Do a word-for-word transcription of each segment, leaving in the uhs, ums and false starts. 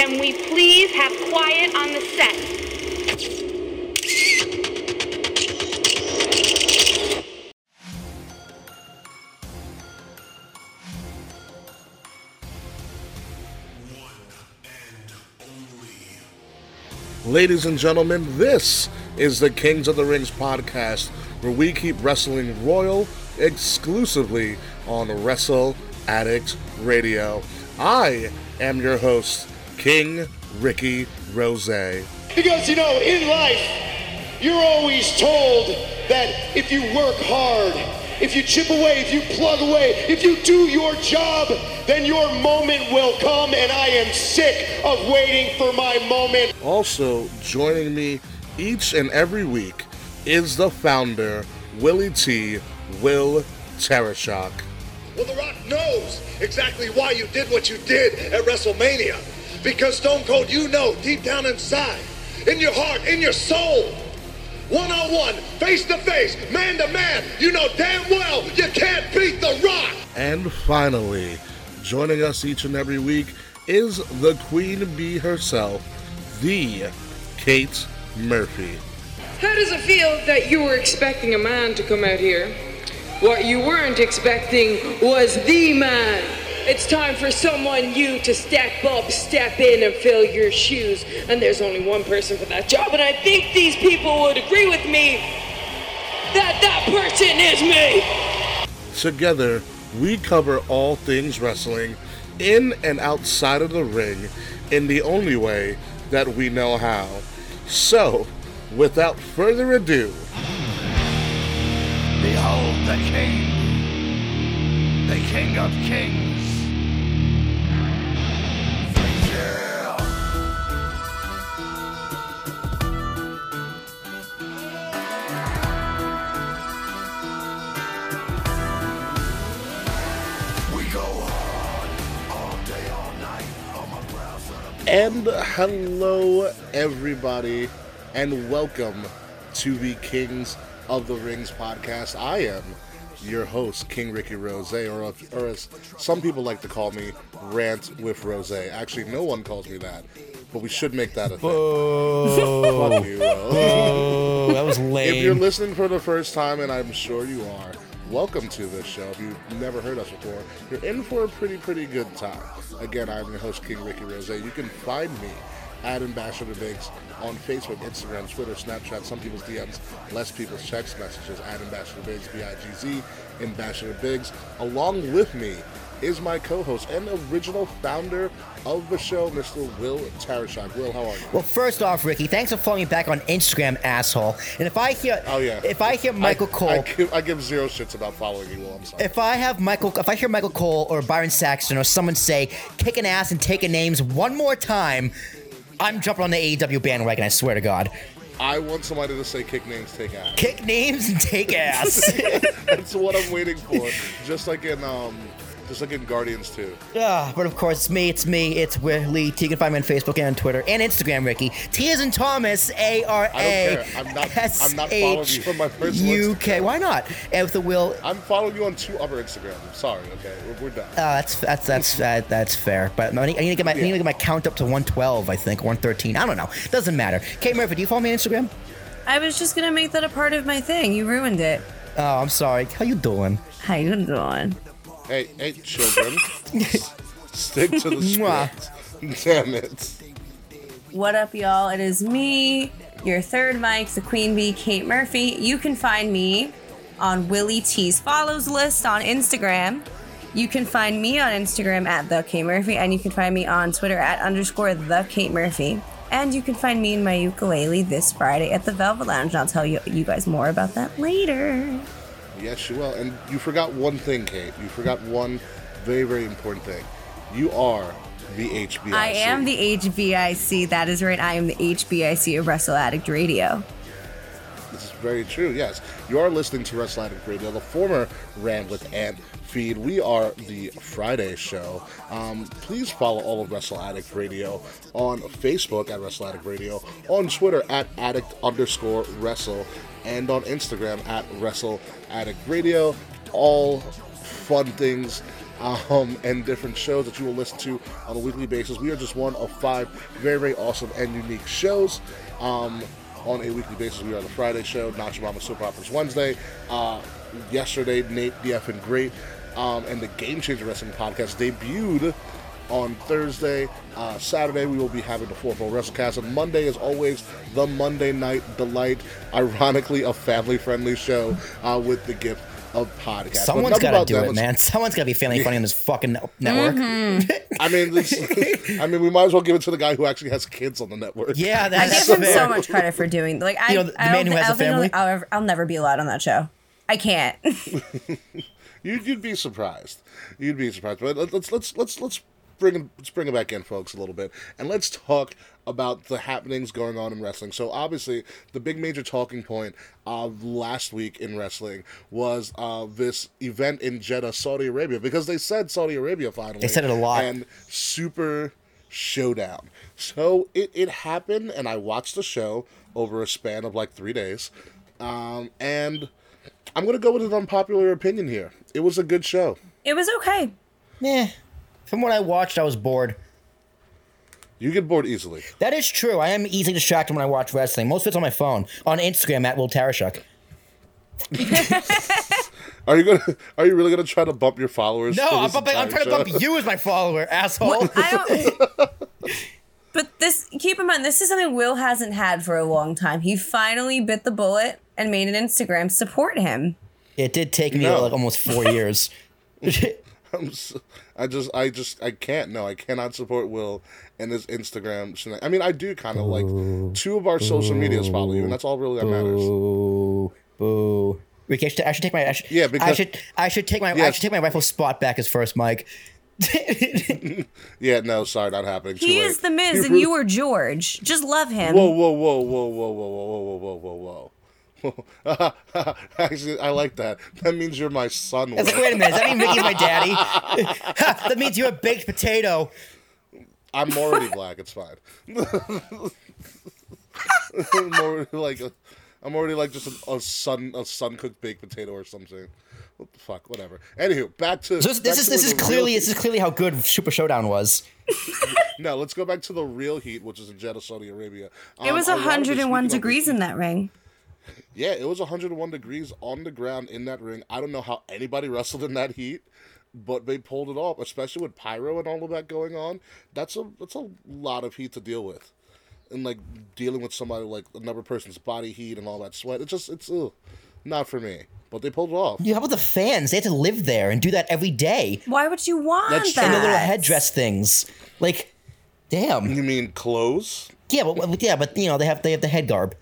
Can we please have quiet on the set? One and only. Ladies and gentlemen, this is the Kings of the Rings podcast, where we keep wrestling royal exclusively on Wrestle Addict Radio. I am your host, King Ricky Rose. Because, you know, in life, you're always told that if you work hard, if you chip away, if you plug away, if you do your job, then your moment will come, and I am sick of waiting for my moment. Also joining me each and every week is the founder, Willie T Will Taraschuk. Well, The Rock knows exactly why you did what you did at WrestleMania. Because, Stone Cold, you know deep down inside, in your heart, in your soul, one-on-one, face-to-face, man-to-man, you know damn well you can't beat The Rock. And finally, joining us each and every week is the Queen Bee herself, the Kate Murphy. How does it feel that you were expecting a man to come out here? What you weren't expecting was the man. It's time for someone new to step up, step in, and fill your shoes. And there's only one person for that job, and I think these people would agree with me that that person is me. Together, we cover all things wrestling, in and outside of the ring, in the only way that we know how. So, without further ado, behold the King, the King of Kings. Yeah. We go on all day, all night, on my brows. And hello, everybody, and welcome to the Kings of the Rings podcast. I am your host, King Ricky Rose, or, or as some people like to call me, Rant with Rose. Actually, no one calls me that, but we should make that a thing. Oh, fuck you, Rose. Oh, that was lame. If you're listening for the first time, and I'm sure you are, welcome to this show. If you've never heard us before, you're in for a pretty, pretty good time. Again, I'm your host, King Ricky Rose. You can find me at Ambassador Biggs on Facebook, Instagram, Twitter, Snapchat, some people's D Ms, less people's text messages, at Ambassador Biggs, B I G Z, Ambassador Biggs. Along with me is my co-host and original founder of the show, Mister Will Taraschuk. Will, how are you? Well, first off, Ricky, thanks for following me back on Instagram, asshole. And if I hear, oh yeah, if I hear Michael I, Cole, I give, I give zero shits about following you, Will. I'm sorry. If I have Michael, if I hear Michael Cole or Byron Saxton or someone say "kick an ass and take a names" one more time, I'm jumping on the A E W bandwagon, I swear to God. I want somebody to say kick names, take ass. Kick names and take ass. That's what I'm waiting for. Just like in um, just like in Guardians two. Ah, but of course, it's me, it's me, it's Willie T. You can find me on Facebook and on Twitter and Instagram, Ricky. T as in Thomas, A R A. I don't care. I'm not, S H U K. I'm not following you from my personal Instagram. Why not? And with the Will. I'm following you on two other Instagrams. I'm sorry, okay? We're, we're done. Uh, that's that's that's uh, that's fair. But I need, I, need to get my, yeah. I need to get my count up to one twelve, I think, one thirteen. I don't know. Doesn't matter. Kate Murphy, do you follow me on Instagram? I was just going to make that a part of my thing. You ruined it. Oh, I'm sorry. How you doing? How you doing? Hey, hey, children. Stick to the script. Damn it. What up, y'all? It is me, your third mic, the Queen Bee, Kate Murphy. You can find me on Willie T's follows list on Instagram. You can find me on Instagram at the Kate Murphy, and you can find me on Twitter at underscore the Kate Murphy. And you can find me and my ukulele this Friday at the Velvet Lounge, and I'll tell you, you guys more about that later. Yes, you will. And you forgot one thing, Kate. You forgot one very, very important thing. You are the H B I C. I am the H B I C. That is right. I am the H B I C of Wrestle Addict Radio. This is very true, yes. You are listening to Wrestle Addict Radio, the former Rand with Ant feed. We are the Friday show. Um, please follow all of Wrestle Addict Radio on Facebook at Wrestle Addict Radio, on Twitter at addict underscore wrestle, and on Instagram at Wrestle Addict Radio. All fun things um, and different shows that you will listen to on a weekly basis. We are just one of five very, very awesome and unique shows. Um, on a weekly basis, we are the Friday show, Nacho Mama Soap Opera's Wednesday, uh, yesterday, Nate, D F, and Great, um, and the Game Changer Wrestling Podcast debuted on Thursday. Uh, Saturday, we will be having the four-fold WrestleCast. And Monday is always the Monday Night Delight, ironically a family-friendly show uh, with the gift of podcast. Someone's got to do it, man. Someone's got to be family funny on this fucking network. Mm-hmm. I mean, this, I mean, we might as well give it to the guy who actually has kids on the network. Yeah, that's I give so him fair. so much credit for doing. Like, I, you know, the I man who has I'll, a family. I'll, I'll, I'll never be allowed on that show. I can't. you'd, you'd be surprised. You'd be surprised. But let's let's let's let's bring let's bring it back in, folks, a little bit, and let's talk about the happenings going on in wrestling. So obviously, the big major talking point of last week in wrestling was uh, this event in Jeddah, Saudi Arabia, because they said Saudi Arabia finally. They said it a lot. And Super Showdown. So it, it happened, and I watched the show over a span of like three days, um, and I'm going to go with an unpopular opinion here. It was a good show. It was okay. Yeah. From what I watched, I was bored. You get bored easily. That is true. I am easily distracted when I watch wrestling. Most of it's on my phone. On Instagram, at Will Taraschuk. Are you gonna? Are you really gonna try to bump your followers? No, I'm, bumping, I'm trying show? to bump you as my follower, asshole. Well, I don't, but this, keep in mind, this is something Will hasn't had for a long time. He finally bit the bullet and made an Instagram support him. It did take me no. like almost four years. I'm so, I just, I just, I can't. No, I cannot support Will and his Instagram. Shenanigans. I mean, I do kind of like two of our boo, social medias follow you, and that's all really that boo, matters. Boo, boo. Ricky, I should, I should take my, I should, yeah, because I should, I should take my, yes. I should take my rightful spot back as first, Mike. Yeah, no, sorry, not happening. He Too is late. The Miz, and you are George. Just love him. Whoa, whoa, whoa, whoa, whoa, whoa, whoa, whoa, whoa, whoa, whoa. Actually, I like that. That means you're my son. I was like, wait a minute, does that mean Mickey's my daddy? That means you're a baked potato. I'm already black. It's fine. I'm already like, a, I'm already like just a, a sun, a sun cooked baked potato or something. What the fuck? Whatever. Anywho, back to so this, back this is to this is clearly this is clearly how good Super Showdown was. No, let's go back to the real heat, which is in Jeddah, Saudi Arabia. Um, it was one hundred one degrees in that ring. Yeah, it was one hundred one degrees on the ground in that ring. I don't know how anybody wrestled in that heat, but they pulled it off, especially with pyro and all of that going on. That's a that's a lot of heat to deal with. And, like, dealing with somebody, like, another person's body heat and all that sweat. It's just, it's, ugh, not for me. But they pulled it off. Yeah, how about the fans? They had to live there and do that every day. Why would you want that's, that? And the little headdress things. Like, damn. You mean clothes? Yeah, but, yeah, but you know, they have they have the head garb.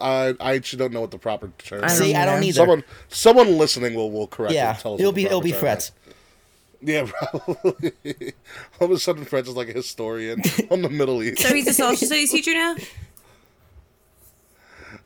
I I actually don't know what the proper term is. See, I don't either. Someone, someone listening will, will correct yeah. it. Yeah, it'll be it'll be Fretz. Yeah, probably. All of a sudden, Fretz is like a historian on the Middle East. So he's a social studies teacher now?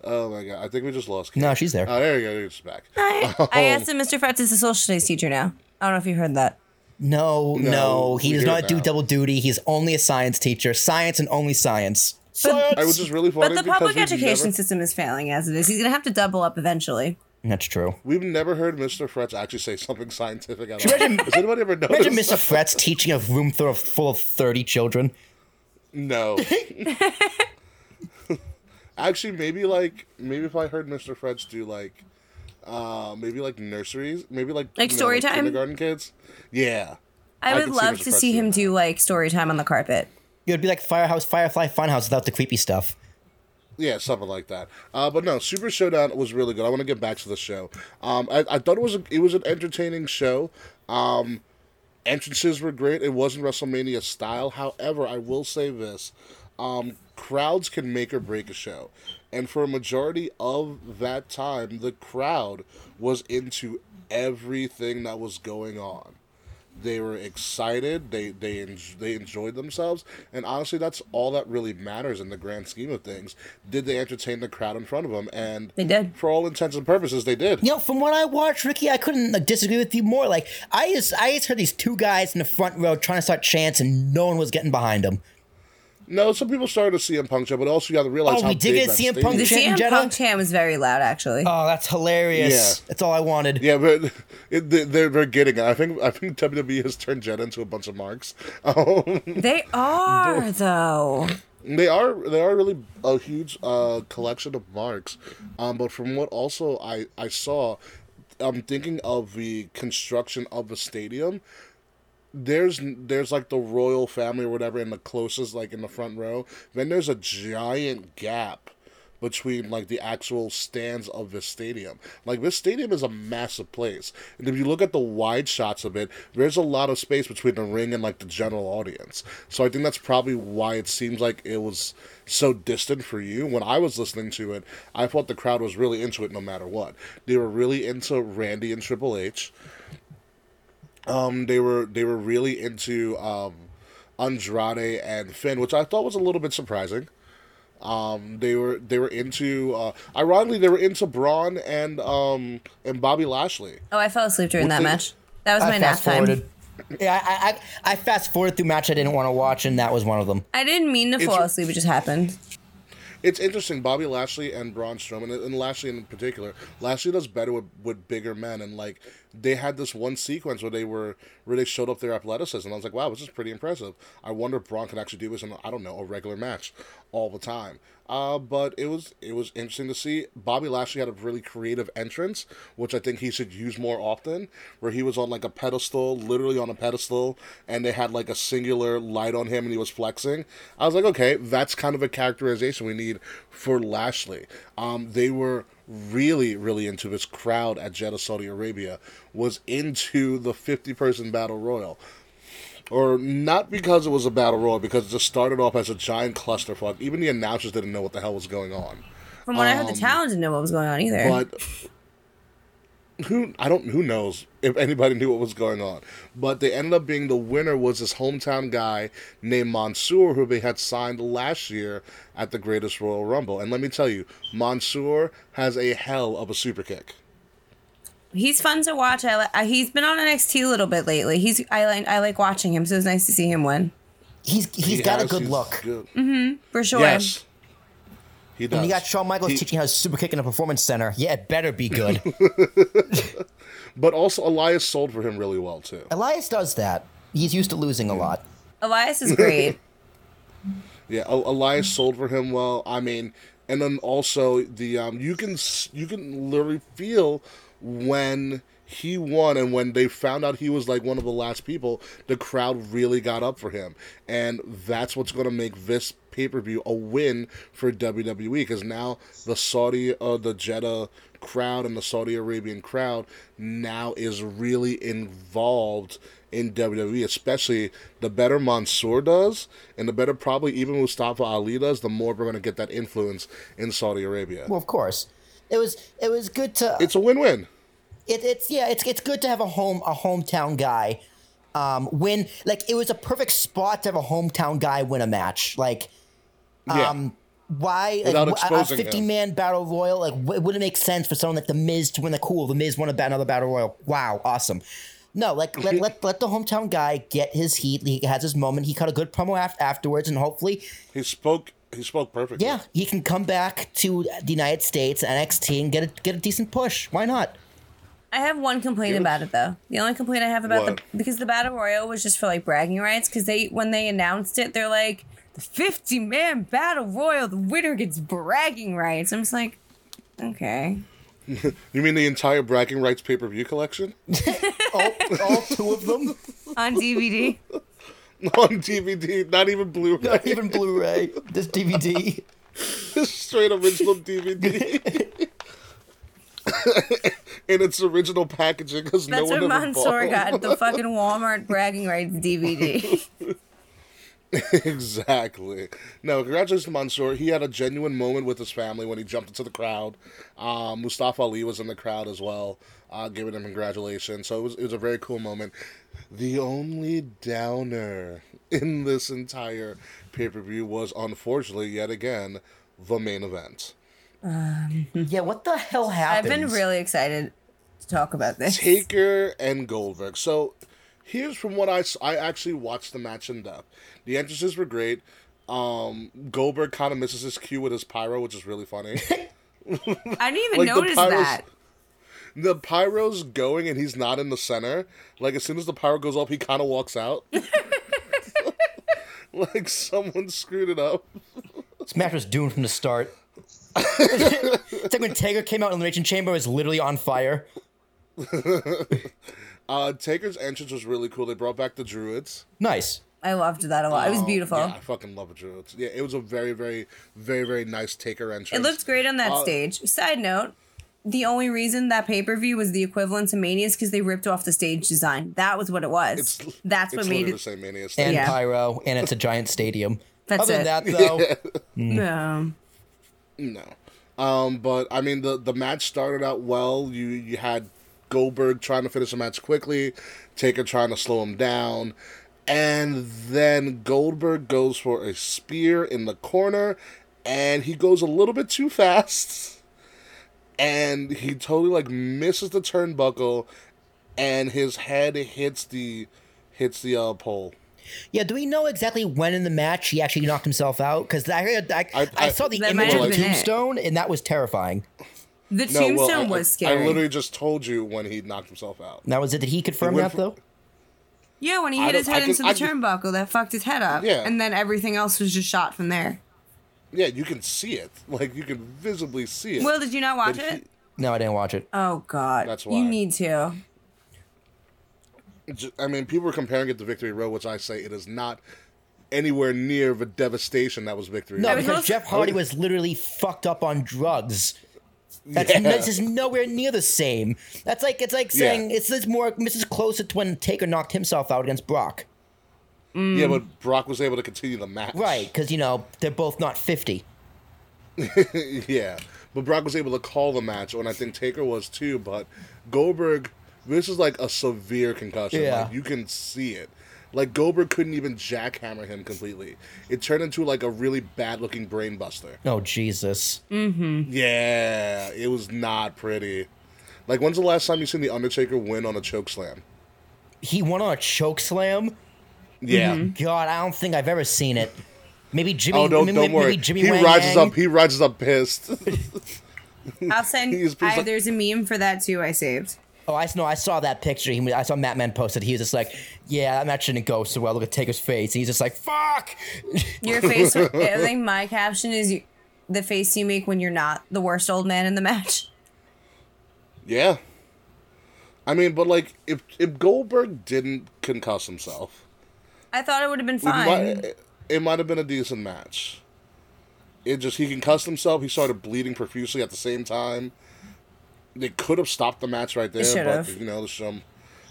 Oh, my God. I think we just lost Kate. No, she's there. Oh, there you go. She's back. I, um, I asked him, Mister Fretz is a social studies teacher now. I don't know if you heard that. No, no. no he does not do double duty. He's only a science teacher. Science and only science. But, I was just really but the public education never, system is failing as it is. He's going to have to double up eventually. That's true. We've never heard Mister Fretz actually say something scientific at all. Imagine, Has anybody ever noticed? Imagine Mister Fretz teaching a room full of thirty children. No. Actually, maybe like maybe if I heard Mister Fretz do like uh, maybe like nurseries, maybe like like story know, like time, kindergarten kids. Yeah. I, I would love see to Fretz see him do like story time on the carpet. It would be like Firehouse, Firefly Funhouse without the creepy stuff. Yeah, something like that. Uh, but no, Super Showdown was really good. I want to get back to the show. Um, I, I thought it was a, it was an entertaining show. Um, entrances were great. It wasn't WrestleMania style. However, I will say this. Um, crowds can make or break a show. And for a majority of that time, the crowd was into everything that was going on. They were excited, they they they enjoyed themselves, and honestly, that's all that really matters in the grand scheme of things. Did they entertain the crowd in front of them? And they did. For all intents and purposes, they did. You know, from what I watched, Ricky, I couldn't like, disagree with you more. Like, I just, I just heard these two guys in the front row trying to start chants, and no one was getting behind them. No, some people started a C M Punk chant, but also you got to realize oh, how we did big get C M Punk chant. The C M Jenna? Punk chant was very loud, actually. Oh, that's hilarious! Yeah. That's all I wanted. Yeah, but it, they're they're getting it. I think I think W W E has turned Jenna into a bunch of marks. Um, they are though. They are they are really a huge uh, collection of marks, um, but from what also I I saw, I'm thinking of the construction of a stadium. There's there's like the royal family or whatever in the closest, like in the front row. Then there's a giant gap between like the actual stands of this stadium. Like this stadium is a massive place, and if you look at the wide shots of it, there's a lot of space between the ring and like the general audience. So I think that's probably why it seems like it was so distant for you. When I was listening to it, I thought the crowd was really into it no matter what. They were really into Randy and Triple H. Um, they were they were really into um, Andrade and Finn, which I thought was a little bit surprising. Um, they were they were into uh, ironically they were into Braun and um, and Bobby Lashley. Oh, I fell asleep during that they, match. That was my nap time. Yeah, I, I I fast forwarded through match I didn't want to watch, and that was one of them. I didn't mean to it's, fall asleep; it just happened. It's interesting, Bobby Lashley and Braun Strowman, and Lashley in particular. Lashley does better with, with bigger men, and like they had this one sequence where they were where they showed up their athleticism. And I was like, wow, this is pretty impressive. I wonder if Braun can actually do this in, I don't know, a regular match all the time. Uh, but it was it was interesting to see. Bobby Lashley had a really creative entrance, which I think he should use more often, where he was on like a pedestal, literally on a pedestal, and they had like a singular light on him and he was flexing. I was like, okay, that's kind of a characterization we need for Lashley. Um, they were really, really into this crowd at Jeddah, Saudi Arabia, was into the fifty-person Battle Royal. Or not because it was a Battle Royal, because it just started off as a giant clusterfuck. Even the announcers didn't know what the hell was going on. From what um, I heard, the talent didn't know what was going on either. But who I don't who knows if anybody knew what was going on. But they ended up being the winner was this hometown guy named Mansoor, who they had signed last year at the Greatest Royal Rumble. And let me tell you, Mansoor has a hell of a super kick. He's fun to watch. I li- he's been on N X T a little bit lately. He's I like I like watching him, so it's nice to see him win. He's he's he got has, a good look. Good. Mm-hmm. For sure. Yes. He does. And you got Shawn Michaels he, teaching how to super kick in a performance center. Yeah, it better be good. But also, Elias sold for him really well, too. Elias does that. He's used to losing a lot. Elias is great. Yeah, Elias sold for him well. I mean, and then also, the um, you can you can literally feel when he won and when they found out he was like one of the last people, the crowd really got up for him. And that's what's going to make this pay-per-view a win for W W E, because now the Saudi, uh, the Jeddah crowd and the Saudi Arabian crowd now is really involved in W W E, especially the better Mansoor does and the better probably even Mustafa Ali does, the more we're going to get that influence in Saudi Arabia. Well, of course. It was it was good to. It's a win-win. It, it's yeah. It's it's good to have a home a hometown guy, um, win. Like it was a perfect spot to have a hometown guy win a match. Like, um, yeah. Why like, a fifty man battle royal? Like, it wouldn't make sense for someone like the Miz to win. The cool, the Miz won another battle royal. Wow, awesome. No, like let let let the hometown guy get his heat. He has his moment. He cut a good promo af- afterwards, and hopefully he spoke. He spoke perfectly. Yeah, he can come back to the United States, N X T, and get a, get a decent push. Why not? I have one complaint Dude. about it, though. The only complaint I have about what? the because the Battle Royal was just for like bragging rights. Because they when they announced it, they're like the fifty man Battle Royal, the winner gets bragging rights. I'm just like, okay. You mean the entire bragging rights pay per view collection? all, all two of them on D V D. On D V D, not even Blu-ray. Not even Blu-ray. Just D V D. Straight original D V D. In its original packaging, because no one ever bought it. That's what Mansoor got, the fucking Walmart bragging rights D V D. Exactly. No, congratulations to Mansoor. He had a genuine moment with his family when he jumped into the crowd. Um, Mustafa Ali was in the crowd as well, uh, giving him congratulations. So it was it was a very cool moment. The only downer in this entire pay-per-view was, unfortunately, yet again, the main event. Um, yeah, what the hell happened? I've been really excited to talk about this. Taker and Goldberg. So here's from what I I actually watched the match in depth. The entrances were great. Um, Goldberg kind of misses his cue with his pyro, which is really funny. I didn't even like notice the pyros, that. The pyro's going and he's not in the center. Like, as soon as the pyro goes up, he kind of walks out. Like, someone screwed it up. This match was doomed from the start. It's like when Taker came out in the Elimination Chamber, it was literally on fire. uh, Taker's entrance was really cool. They brought back the Druids. Nice. I loved that a lot. Um, it was beautiful. Yeah, I fucking love the Druids. Yeah, it was a very, very, very, very nice Taker entrance. It looked great on that uh, stage. Side note, the only reason that pay-per-view was the equivalent to Mania is because they ripped off the stage design. That was what it was. It's, That's what it's made it. The same Mania stage. And yeah. Pyro, and it's a giant stadium. That's Other it. Than that, though. Yeah. Mm. No. No. Um, but, I mean, the, the match started out well. You you had Goldberg trying to finish the match quickly, Taker trying to slow him down, and then Goldberg goes for a spear in the corner, and he goes a little bit too fast. And he totally, like, misses the turnbuckle, and his head hits the hits the uh, pole. Yeah, do we know exactly when in the match he actually knocked himself out? Because I, I, I, I saw the image of the tombstone, it. and that was terrifying. The no, tombstone well, I, was I, scary. I literally just told you when he knocked himself out. Now, was it that he confirmed that, though? Yeah, when he I hit his head can, into the can, turnbuckle, that fucked his head up. Yeah. And then everything else was just shot from there. Yeah, you can see it. Like, you can visibly see it. Will, did you not watch he... it? No, I didn't watch it. Oh, God. That's why. You need to. I mean, people were comparing it to Victory Road, which I say it is not anywhere near the devastation that was Victory no, Road. No, because Jeff Hardy was literally fucked up on drugs. That's, yeah. That's just nowhere near the same. That's like, it's like saying, yeah. it's, it's more, this is closer to when Taker knocked himself out against Brock. Mm. Yeah, but Brock was able to continue the match. Right, because, you know, they're both not fifty. Yeah, but Brock was able to call the match, and I think Taker was too, but Goldberg, this is like a severe concussion. Yeah. Like, you can see it. Like, Goldberg couldn't even jackhammer him completely. It turned into, like, a really bad-looking brain buster. Oh, Jesus. Mm-hmm. Yeah, it was not pretty. Like, when's the last time you seen The Undertaker win on a chokeslam? He won on a chokeslam? Yeah, mm-hmm. God, I don't think I've ever seen it. Maybe Jimmy. Oh, don't, maybe, don't worry. Maybe Jimmy he Wang rises Yang. up. He rises up pissed. I'll send. I, like, there's a meme for that too. I saved. Oh, I know. I saw that picture. He, I saw Matt Man posted. He was just like, "Yeah, that match didn't go so well. Look at Taker's face." And he's just like, "Fuck." Your face. I think my caption is you, the face you make when you're not the worst old man in the match. Yeah. I mean, but like, if if Goldberg didn't concuss himself. I thought it would have been fine. It might, it might have been a decent match. It just, he concussed himself. He started bleeding profusely at the same time. They could have stopped the match right there, but you know, the show,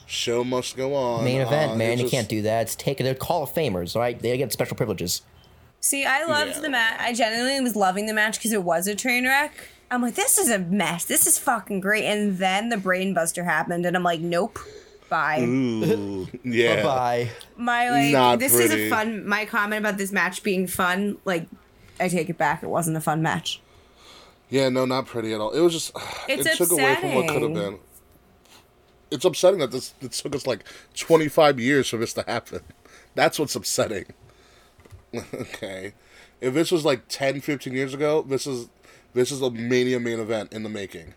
show must go on. Main event, uh, man. You just can't do that. It's taken. They're Hall of Famers, right? They get special privileges. See, I loved yeah. the match. I genuinely was loving the match because it was a train wreck. I'm like, this is a mess. This is fucking great. And then the brain buster happened, and I'm like, nope. Bye. Ooh, yeah. Bye. My like, Not this pretty. is a fun. My comment about this match being fun, like, I take it back. It wasn't a fun match. Yeah, no, not pretty at all. It was just. It's it upsetting. took away from what could have been. It's upsetting that this. It took us like twenty-five years for this to happen. That's what's upsetting. Okay, if this was like ten, fifteen years ago, this is this is a Mania main event in the making.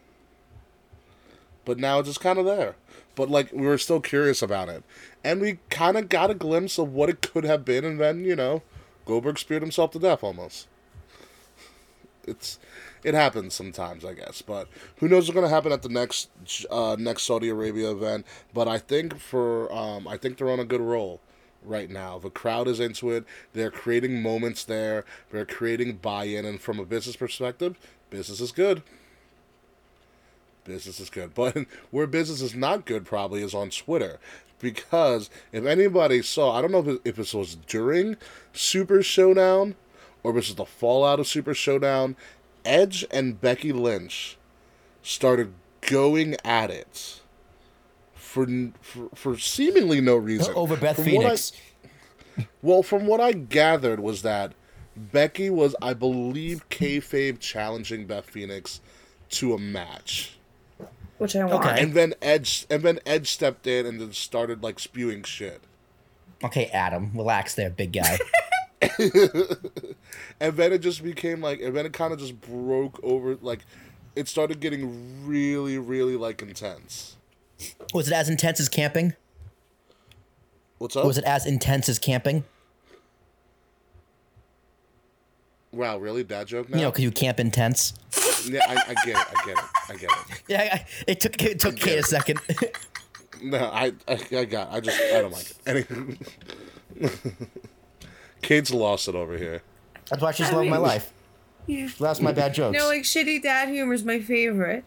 But now it's just kind of there. But, like, we were still curious about it. And we kind of got a glimpse of what it could have been, and then, you know, Goldberg speared himself to death almost. It's It happens sometimes, I guess. But who knows what's going to happen at the next uh, next Saudi Arabia event. But I think for um, I think they're on a good roll right now. The crowd is into it. They're creating moments there. They're creating buy-in. And from a business perspective, business is good. Business is good. But where business is not good, probably, is on Twitter. Because if anybody saw, I don't know if, if this was during Super Showdown or this is the fallout of Super Showdown, Edge and Becky Lynch started going at it for for, for seemingly no reason. Over Beth from Phoenix. I, well, from what I gathered was that Becky was, I believe, kayfabe challenging Beth Phoenix to a match. Which I want. Okay. And then Edge and then Edge stepped in and then started like spewing shit. Okay, Adam, relax there, big guy. And then it just became like, and then it kind of just broke over, like, it started getting really, really, like, intense. Was it as intense as camping? What's up? Or was it as intense as camping? Wow, really? Dad joke now? You know, because you camp in tents. Yeah, I, I get it, I get it, I get it. Yeah, I, it took it took Kate a second. No, I, I I got it. I just, I don't like it. Anyway. Kate's lost it over here. That's why she's loved my life. Yeah. Lost my bad jokes. No, like, shitty dad humor is my favorite.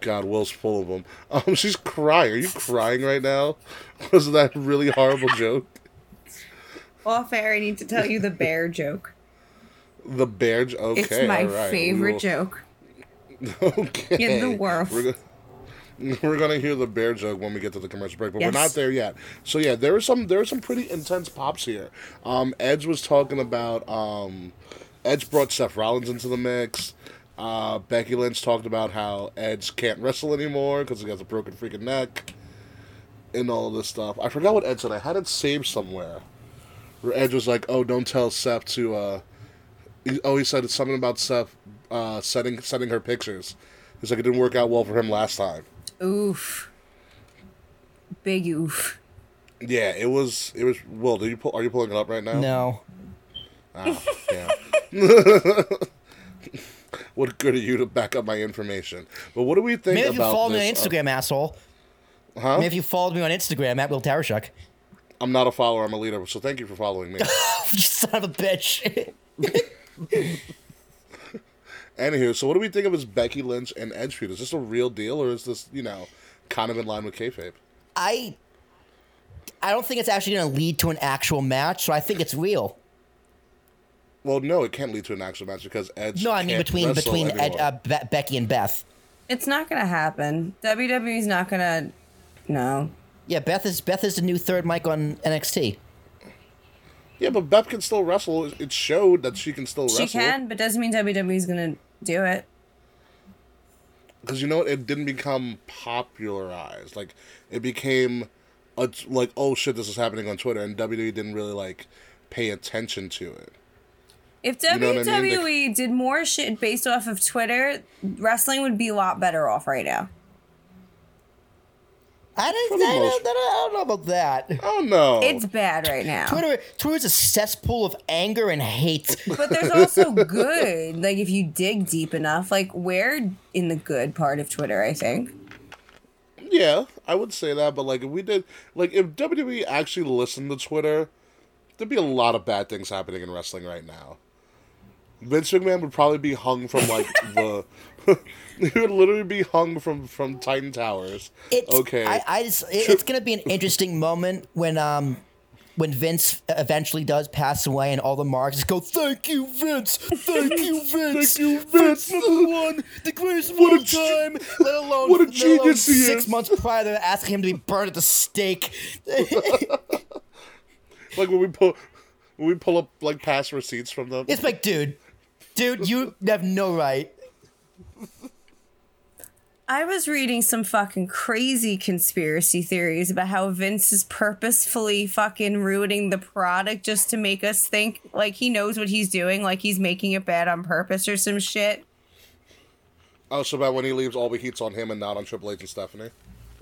God, Will's full of them. Um, she's crying. Are you crying right now? Was that a really horrible joke? Off air, I need to tell you the bear joke. The bear joke? Okay, it's my all right. favorite will... joke. Okay. In the world. We're gonna, we're gonna hear the bear joke when we get to the commercial break, but yes. We're not there yet. So yeah, there are some there are some pretty intense pops here. Um, Edge was talking about um, Edge brought Seth Rollins into the mix. Uh, Becky Lynch talked about how Edge can't wrestle anymore because he has a broken freaking neck, and all this stuff. I forgot what Edge said. I had it saved somewhere. Where Edge was like, "Oh, don't tell Seth to." Uh... He, oh, he said something about Seth uh, sending sending her pictures. He's like, it didn't work out well for him last time. Oof. Big oof. Yeah, it was. It was. Will, do you pull? Are you pulling it up right now? No. Ah, damn. What good are you to back up my information? But what do we think about this? Maybe if you followed me on Instagram, uh, asshole. Huh? Maybe if you followed me on Instagram, at Will Taraschuk. I'm not a follower, I'm a leader, so thank you for following me. You son of a bitch. Anywho, so what do we think of this Becky Lynch and Edge feud? Is this a real deal, or is this, you know, kind of in line with kayfabe? I, I don't think it's actually going to lead to an actual match, so I think it's real. Well, no, it can't lead to an actual match because Edge. No, I mean can't between between Ed, uh, Be- Becky and Beth. It's not gonna happen. W W E's not gonna. No. Yeah, Beth is Beth is the new third mic on N X T. Yeah, but Beth can still wrestle. It showed that she can still she wrestle. She can, but doesn't mean W W E's gonna do it. Because you know what, it didn't become popularized. Like it became, a, like oh shit, this is happening on Twitter, and W W E didn't really like pay attention to it. If W W E you know I mean? Like, did more shit based off of Twitter, wrestling would be a lot better off right now. I don't, I don't, I don't know about that. Oh no, it's bad right now. Twitter, Twitter's a cesspool of anger and hate. But there's also good. Like if you dig deep enough, like we're in the good part of Twitter, I think. Yeah, I would say that. But like if we did, like if W W E actually listened to Twitter, there'd be a lot of bad things happening in wrestling right now. Vince McMahon would probably be hung from, like, the... He would literally be hung from, from Titan Towers. It's, okay. I, I just, it's going to be an interesting moment when um when Vince eventually does pass away and all the marks just go, thank you, Vince! Thank you, Vince! Thank you, Vince! Vince number one! The greatest one of time! Let alone, what a let genius alone he six is. months prior, they're asking him to be burned at the stake. Like, when we pull when we pull up, like, past receipts from them. It's like, dude... Dude, you have no right. I was reading some fucking crazy conspiracy theories about how Vince is purposefully fucking ruining the product just to make us think like he knows what he's doing, like he's making it bad on purpose or some shit. Oh, so about when he leaves, all the heat's on him and not on Triple H and Stephanie?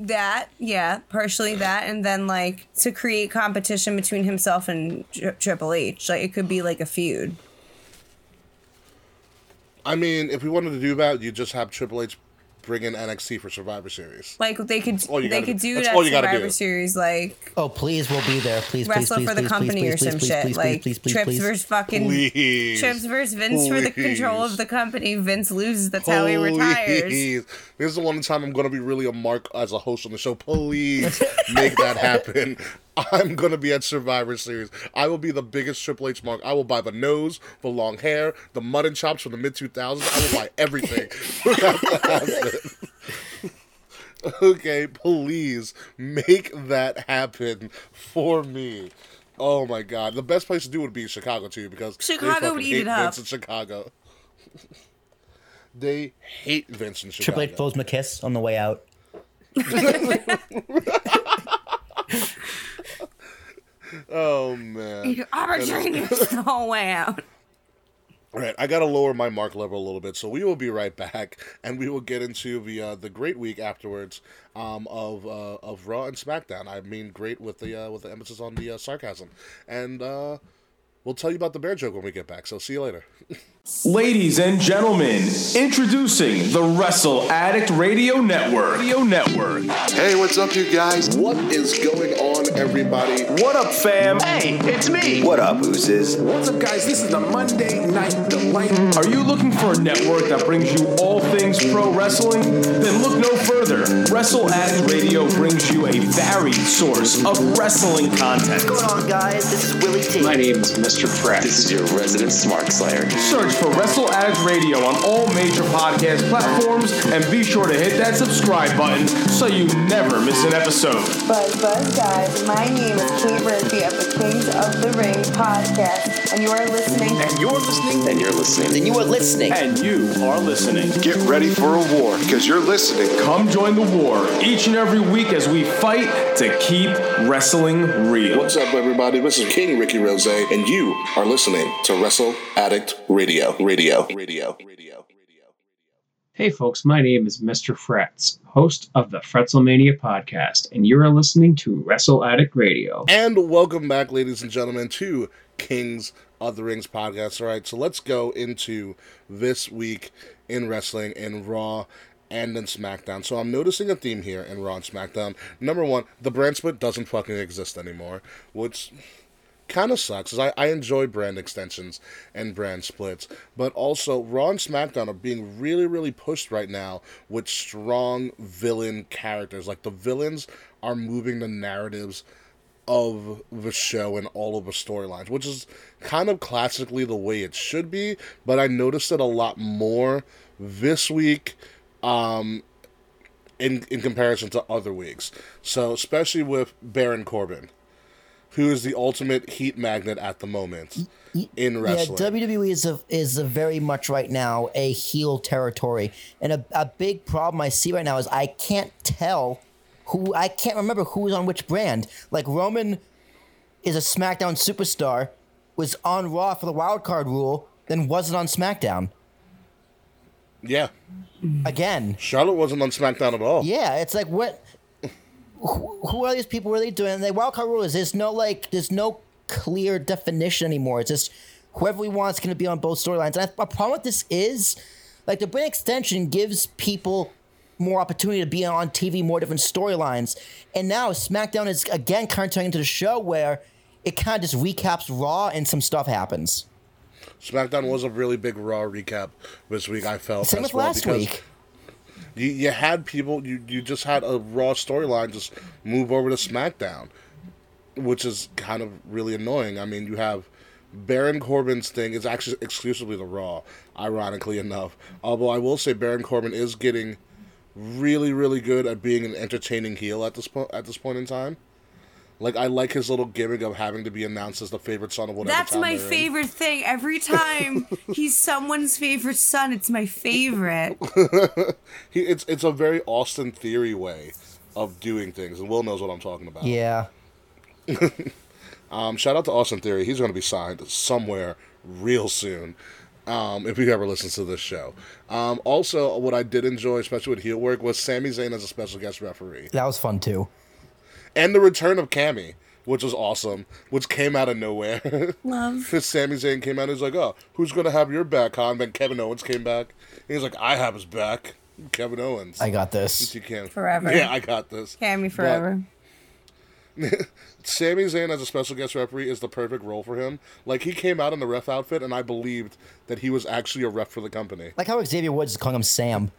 That, yeah, partially that, and then like to create competition between himself and tri- Triple H. Like it could be like a feud. I mean, if we wanted to do that, you just have Triple H bring in N X T for Survivor Series. Like they could, they could do that Survivor Series, like oh please, we'll be there, please, wrestle for the company or some shit, like Trips versus fucking Trips versus Vince for the control of the company. Vince loses, that's how he retires. This is the one time I'm gonna be really a mark as a host on the show. Please make that happen. I'm going to be at Survivor Series. I will be the biggest Triple H mark. I will buy the nose, the long hair, the mutton chops from the mid two thousands. I will buy everything. Okay, please make that happen for me. Oh, my God. The best place to do would be Chicago, too, because Chicago would eat it up. Vince in Chicago. They hate Vince in Chicago. Triple H blows my kiss on the way out. Oh, man. Your opportunity is the way out. All right, I got to lower my mark level a little bit, so we will be right back, and we will get into the uh, the great week afterwards um, of uh, of Raw and SmackDown. I mean, great with the uh, with the emphasis on the uh, sarcasm, and uh, we'll tell you about the bear joke when we get back. So see you later, ladies and gentlemen. Introducing the Wrestle Addict Radio Network. Radio Network. Hey, what's up, you guys? What is going on? Everybody. What up, fam? Hey, it's me. What up, oozes? What's up, guys? This is the Monday Night Delight. Are you looking for a network that brings you all things pro wrestling? Then look no further. Wrestle Addict Radio brings you a varied source of wrestling content. What's going on, guys? This is Willie T. My name is Mister Fresh. This is your resident smart slayer. Search for Wrestle Addict Radio on all major podcast platforms and be sure to hit that subscribe button so you never miss an episode. Buzz, buzz, guys. My name is Kate Murphy of the Kings of the Ring podcast, and you are listening, and you're listening, and you're listening, and you are listening, and you are listening. Get ready for a war, because you're listening. Come join the war each and every week as we fight to keep wrestling real. What's up, everybody? This is King Ricky Rose, and you are listening to Wrestle Addict Radio. Radio. Radio. Radio. Hey folks, my name is Mister Fretz, host of the Fretzelmania podcast, and you're listening to Wrestle Addict Radio. And welcome back, ladies and gentlemen, to Kings of the Rings podcast. All right, so let's go into this week in wrestling, in Raw and in SmackDown. So I'm noticing a theme here in Raw and SmackDown. Number one, the brand split doesn't fucking exist anymore, which kind of sucks, because I, I enjoy brand extensions and brand splits, but also Raw and SmackDown are being really, really pushed right now with strong villain characters. Like, the villains are moving the narratives of the show and all of the storylines, which is kind of classically the way it should be, but I noticed it a lot more this week, um, in, in comparison to other weeks. So, especially with Baron Corbin, who is the ultimate heat magnet at the moment in wrestling. Yeah, W W E is a, is a very much right now a heel territory. And a, a big problem I see right now is I can't tell who, I can't remember who's on which brand. Like, Roman is a SmackDown superstar, was on Raw for the wild card rule, then wasn't on SmackDown. Yeah. Again. Charlotte wasn't on SmackDown at all. Yeah, it's like, what... Who are these people? What are they doing? And the wildcard rule is there's no like, there's no clear definition anymore. It's just whoever we want is going to be on both storylines. And my problem with this is, like, the brand extension gives people more opportunity to be on T V, more different storylines. And now SmackDown is again kind of turning into the show where it kind of just recaps Raw and some stuff happens. SmackDown was a really big Raw recap this week, I felt. Same as with well last because- week. You you had people, you, you just had a Raw storyline just move over to SmackDown, which is kind of really annoying. I mean, you have Baron Corbin's thing is actually exclusively the Raw, ironically enough. Although I will say Baron Corbin is getting really, really good at being an entertaining heel at this, po- at this point in time. Like, I like his little gimmick of having to be announced as the favorite son of whatever. That's my favorite in. thing. Every time he's someone's favorite son, it's my favorite. he, it's it's a very Austin Theory way of doing things, and Will knows what I'm talking about. Yeah. um, shout out to Austin Theory. He's going to be signed somewhere real soon, um, if you ever listen to this show. Um, also, what I did enjoy, especially with heel work, was Sami Zayn as a special guest referee. That was fun, too. And the return of Cammy, which was awesome, which came out of nowhere. Love. Because Sami Zayn came out and he's like, oh, who's going to have your back, huh? And then Kevin Owens came back. And he's like, I have his back. Kevin Owens. I got this. You can. Forever. Yeah, I got this. Cammy forever. But Sami Zayn as a special guest referee is the perfect role for him. Like, he came out in the ref outfit, and I believed that he was actually a ref for the company. Like how Xavier Woods is calling him Sam.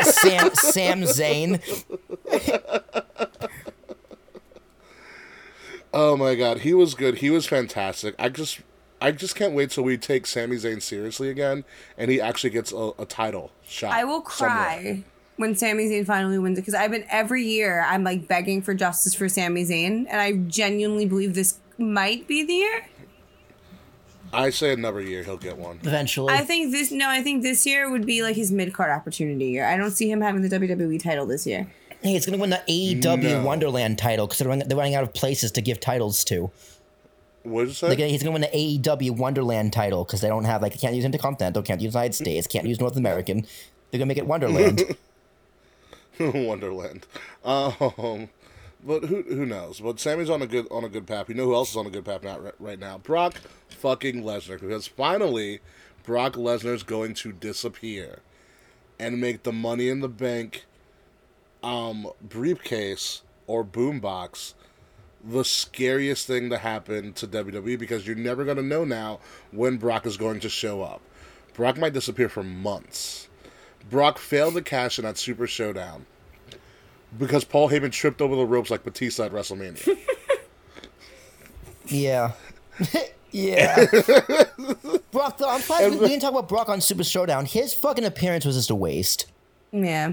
Sam Sam Zayn. Oh my god, he was good. He was fantastic. I just I just can't wait till we take Sami Zayn seriously again and he actually gets a, a title shot. I will cry somewhere. When Sami Zayn finally wins it, because I've been every year I'm like begging for justice for Sami Zayn, and I genuinely believe this might be the year. I say another year he'll get one. Eventually. I think this no, I think this year would be like his mid-card opportunity year. I don't see him having the W W E title this year. Hey, it's going to win the A E W no. Wonderland title because they're, run, they're running out of places to give titles to. What is that? Gonna, he's going to win the A E W Wonderland title because they don't have, like, they can't use Intercontinental, can't use United States, can't use North American. They're going to make it Wonderland. Wonderland. Um, but who who knows? But Sammy's on a good on a good path. You know who else is on a good path not right, right now? Brock fucking Lesnar, because finally Brock Lesnar's going to disappear and make the Money in the Bank um, briefcase or boombox the scariest thing to happen to W W E, because you're never going to know now when Brock is going to show up. Brock might disappear for months. Brock failed to cash in at Super Showdown because Paul Heyman tripped over the ropes like Batista at WrestleMania. Yeah. Yeah. Brock, though, I'm fine. We didn't talk about Brock on Super Showdown. His fucking appearance was just a waste. Yeah.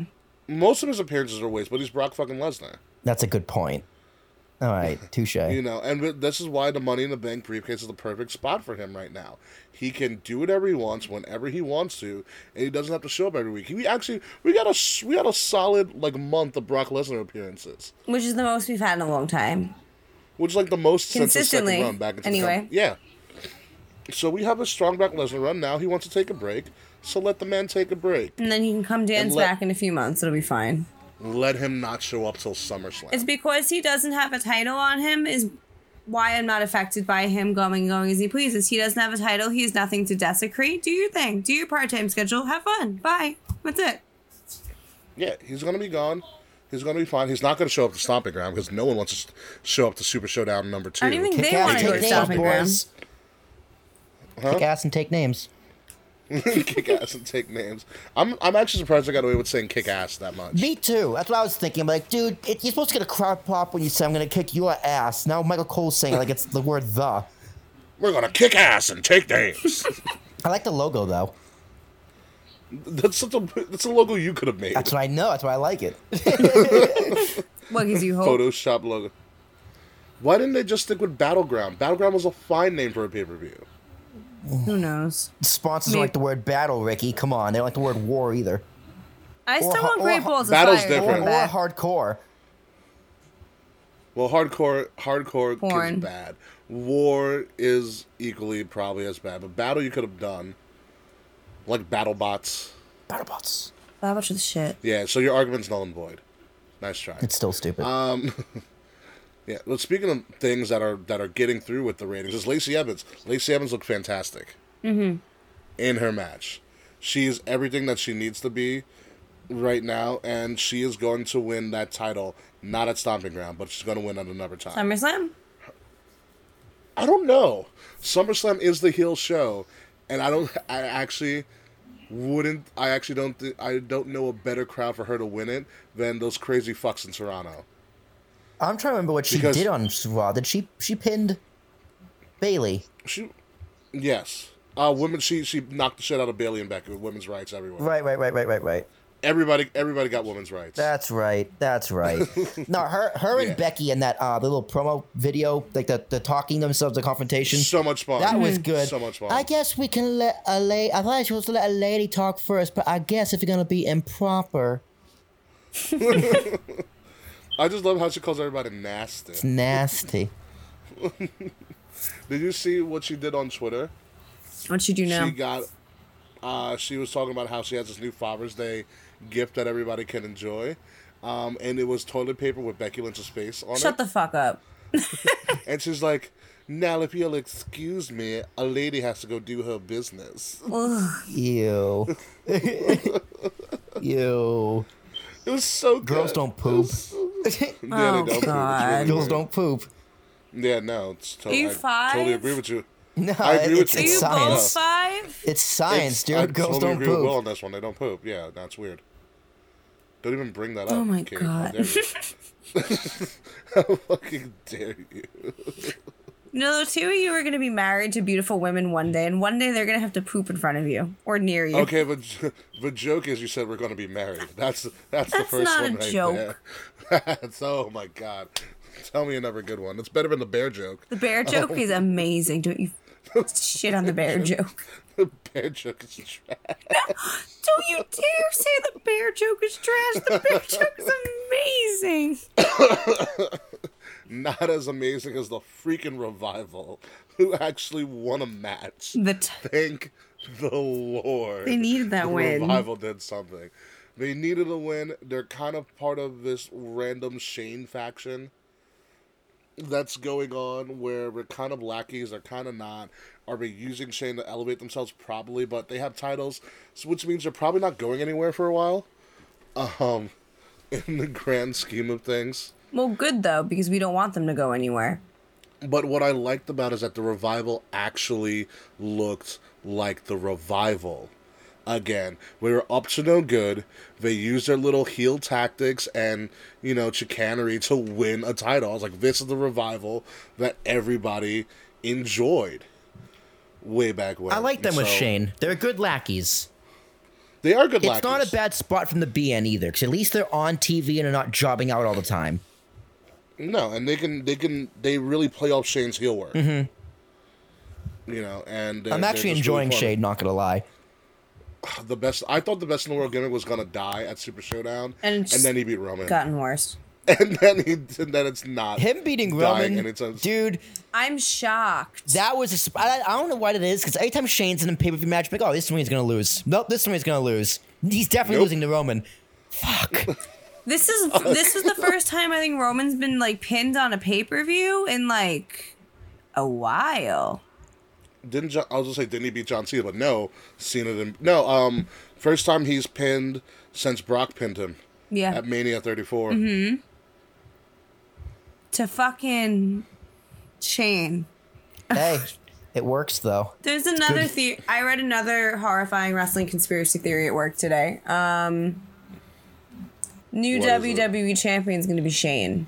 Most of his appearances are a waste, but he's Brock fucking Lesnar. That's a good point. All right, touche. You know, and this is why the Money in the Bank briefcase is the perfect spot for him right now. He can do whatever he wants, whenever he wants to, and he doesn't have to show up every week. He actually, we got a we got a solid like month of Brock Lesnar appearances, which is the most we've had in a long time. Which is like the most consistently since the second run back into anyway. The yeah. So we have a strong Brock Lesnar run now. He wants to take a break, so let the man take a break. And then he can come dance let- back in a few months. It'll be fine. Let him not show up till SummerSlam. It's because he doesn't have a title on him is why I'm not affected by him going and going as he pleases. He doesn't have a title. He has nothing to desecrate. Do your thing. Do your part-time schedule. Have fun. Bye. That's it. Yeah, he's going to be gone. He's going to be fine. He's not going to show up to Stomping Ground because no one wants to show up to Super Showdown number two. I don't even think they want to go to Stomping Ground. Huh? Kick ass and take names. Kick ass and take names. I'm I'm actually surprised I got away with saying kick ass that much. Me too. That's what I was thinking. I'm like, dude, it, you're supposed to get a crowd pop when you say I'm gonna kick your ass. Now Michael Cole's saying like it's the word the. We're gonna kick ass and take names. I like the logo though. That's such a that's a logo you could have made. That's what I know. That's why I like it. What gives you hope? Photoshop logo. Why didn't they just stick with Battleground? Battleground was a fine name for a pay per view. Who knows? Sponsors don't like the word battle, Ricky. Come on. They don't like the word war either. I still or, want great balls of fire. Battle's different. Or, or hardcore. Well, hardcore hardcore is bad. War is equally probably as bad. But battle you could have done. Like battle bots. Battle bots. Battle bots are the shit. Yeah, so your argument's null and void. Nice try. It's still stupid. Um... Yeah, well, speaking of things that are that are getting through with the ratings is Lacey Evans. Lacey Evans looked fantastic mm-hmm. in her match. She is everything that she needs to be right now, and she is going to win that title, not at Stomping Ground, but she's going to win at another time. SummerSlam? I don't know. SummerSlam is the heel show, and I don't. I actually wouldn't. I actually don't. Th- I don't know a better crowd for her to win it than those crazy fucks in Toronto. I'm trying to remember what she because did on Raw. Did she she pinned Bayley? She, yes. Uh, women. She she knocked the shit out of Bayley and Becky with women's rights everywhere. Right, right, right, right, right, right. Everybody, everybody got women's rights. That's right. That's right. No, her her and yeah. Becky in that uh, the little promo video, like the, the talking themselves, the confrontation. So much fun. That mm-hmm. was good. So much fun. I guess we can let a lady. I thought I was supposed to let a lady talk first, but I guess if you're gonna be improper. I just love how she calls everybody nasty. It's nasty. Did you see what she did on Twitter? What'd she do now? She got. Uh, she was talking about how she has this new Father's Day gift that everybody can enjoy, um, and it was toilet paper with Becky Lynch's face on it. Shut the fuck up. And she's like, "Now, if you'll excuse me, a lady has to go do her business." Ew. Ew. It was so good. Girls don't poop. Yeah, oh, don't God. Poop. Girls don't poop. Yeah, no. It's to- you I five? Totally agree with you. No, I agree it's, with you. It's science. You five? It's science, it's, dude. I girls totally don't agree poop. With Will on this one. They don't poop. Yeah, that's weird. Don't even bring that up. Oh, my Kate. God. How fucking dare you. No, the two of you are going to be married to beautiful women one day, and one day they're going to have to poop in front of you or near you. Okay, but the joke is you said we're going to be married. That's that's, that's the first one right there. That's not a joke. That's, oh, my God. Tell me another good one. It's better than the bear joke. The bear joke um, is amazing. Don't you Shit on the bear joke. The bear joke is trash. Don't you dare say the bear joke is trash. The bear joke is amazing. Not as amazing as the freaking Revival, who actually won a match. The t- Thank the Lord. They needed that the win. Revival did something. They needed a win. They're kind of part of this random Shane faction that's going on where we're kind of lackeys, they're kind of not. Are we using Shane to elevate themselves? Probably, but they have titles, which means they're probably not going anywhere for a while, um, in the grand scheme of things. Well, good, though, because we don't want them to go anywhere. But what I liked about it is that the Revival actually looked like the Revival. Again, we were up to no good. They used their little heel tactics and, you know, chicanery to win a title. I was like, this is the Revival that everybody enjoyed way back when. I like them so, with Shane. They're good lackeys. They are good lackeys. It's not a bad spot from the B N either, because at least they're on T V and are not jobbing out all the time. No, and they can, they can, they really play off Shane's heel work. Mm-hmm. You know, and I'm actually enjoying really Shane, not gonna lie. The best, I thought the best in the world gimmick was gonna die at Super Showdown, and, and then he beat Roman. Gotten worse, and then he, and then it's not him beating Roman. Anytime. Dude, I'm shocked. That was a, I, I don't know what it is, because anytime Shane's in a pay per view match, I'm like, oh, this one he's gonna lose. Nope, this one he's gonna lose. He's definitely nope. losing to Roman. Fuck. This is this is the first time I think Roman's been like pinned on a pay per view in like a while. Didn't John, I was gonna say didn't he beat John Cena? But no, Cena didn't. No, um, first time he's pinned since Brock pinned him. Yeah. At Mania thirty-four. Mm-hmm. To fucking Shane. Hey, it works though. There's it's another theory. I read another horrifying wrestling conspiracy theory at work today. Um, new what W W E champion is going to be Shane.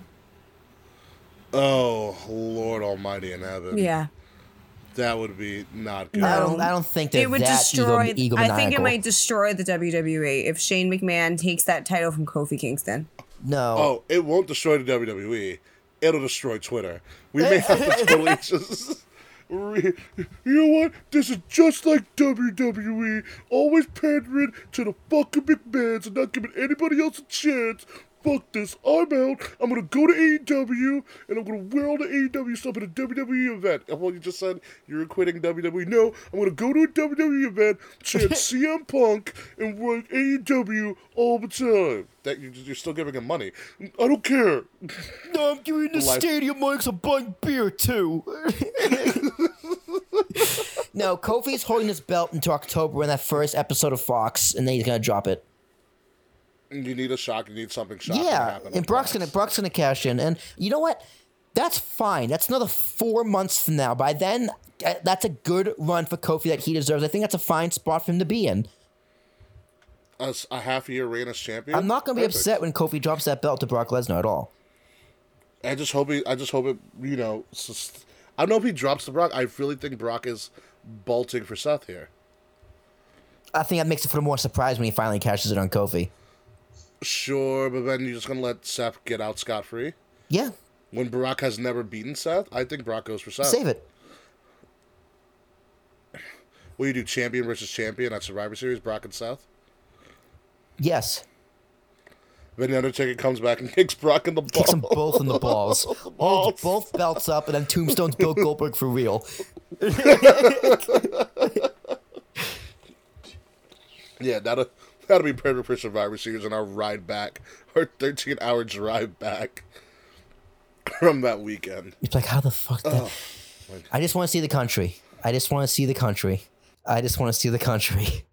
Oh Lord Almighty in heaven. Yeah. That would be not good. I don't. I don't think that it would that destroy. Ego, I think it might destroy the W W E if Shane McMahon takes that title from Kofi Kingston. No. Oh, it won't destroy the W W E. It'll destroy Twitter. We may have to totally just. Re- you know what? This is just like W W E. Always pandering to the fucking McMahons and not giving anybody else a chance. Fuck this, I'm out, I'm gonna go to A E W, and I'm gonna wear all the A E W stuff at a W W E event. And well, you just said you were quitting W W E. No, I'm gonna go to a W W E event, chant C M Punk, and work A E W all the time. That you, You're still giving him money. I don't care. No, I'm giving the Life. stadium money because I'm buying beer, too. No, Kofi's holding his belt until October in that first episode of Fox, and then he's gonna drop it. You need a shock. You need something shocking. Yeah, to happen and Brock's gonna Brock's gonna cash in, and you know what? That's fine. That's another four months from now. By then, that's a good run for Kofi that he deserves. I think that's a fine spot for him to be in. As a half year reign as champion. I'm not gonna be Perfect. upset when Kofi drops that belt to Brock Lesnar at all. I just hope he. I just hope it. You know, I don't know if he drops to Brock. I really think Brock is bolting for Seth here. I think that makes it for more surprise when he finally cashes it on Kofi. Sure, but then you're just going to let Seth get out scot-free? Yeah. When Brock has never beaten Seth, I think Brock goes for Seth. Save it. Will you do champion versus champion at Survivor Series, Brock and Seth? Yes. Then the Undertaker comes back and kicks Brock in the balls. Kicks them both in the balls. the balls. Holds both belts up and then tombstones Bill Goldberg for real. Yeah, that'll... That'll be perfect for Survivor Series and our ride back, our thirteen-hour drive back from that weekend. It's like, how the fuck? Oh, that... I just want to see the country. I just want to see the country. I just want to see the country.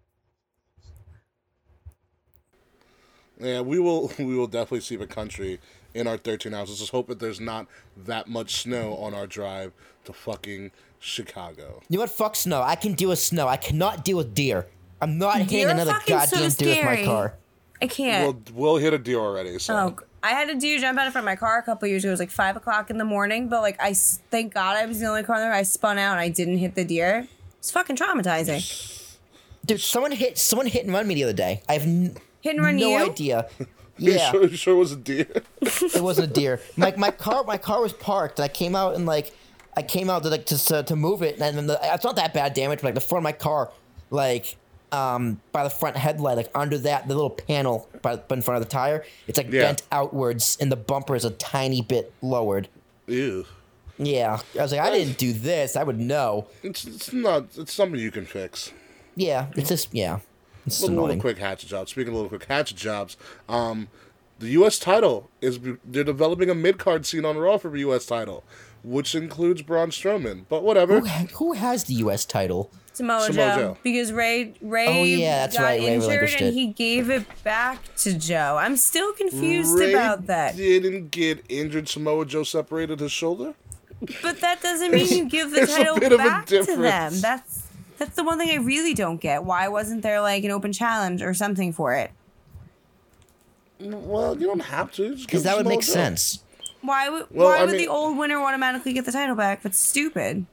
Yeah, we will. We will definitely see the country in our thirteen hours. Let's just hope that there's not that much snow on our drive to fucking Chicago. You know what? Fuck snow. I can deal with snow. I cannot deal with deer. I'm not hitting another goddamn so deer with my car. I can't. We'll, we'll hit a deer already. So. Oh, I had a deer jump out of front of my car a couple years ago. It was like five o'clock in the morning, but like I thank God I was the only car there. I spun out and I didn't hit the deer. It's fucking traumatizing. Dude, someone hit someone hit and run me the other day. I have n- hit and run no you? idea. Yeah, you sure, sure it was a deer. It wasn't a deer. My my car my car was parked. And I came out and like I came out to like just uh, to move it, and then the, it's not that bad damage, but like the front of my car, like um by the front headlight, like under that the little panel by, by in front of the tire, it's like yeah. bent outwards, and the bumper is a tiny bit lowered. Ew. Yeah, I was like, I didn't do this. I would know. It's it's not. It's something you can fix. Yeah, it's just yeah. It's a little, little quick hatchet job. Speaking of little quick hatchet jobs, um, the U S title is they're developing a mid card scene on Raw for the U S title, which includes Braun Strowman. But whatever. Who, ha- who has the U S title? Samoa Joe. Samoa Joe. Because Ray Ray oh, yeah, that's got right. Ray injured relinquished and it. He gave it back to Joe. I'm still confused Ray about that. Didn't get injured. Samoa Joe separated his shoulder. But that doesn't mean you give the title back to them. That's that's the one thing I really don't get. Why wasn't there like an open challenge or something for it? Well, you don't have to. Because that would make sense. Why would well, why I would mean, the old winner automatically get the title back? That's stupid.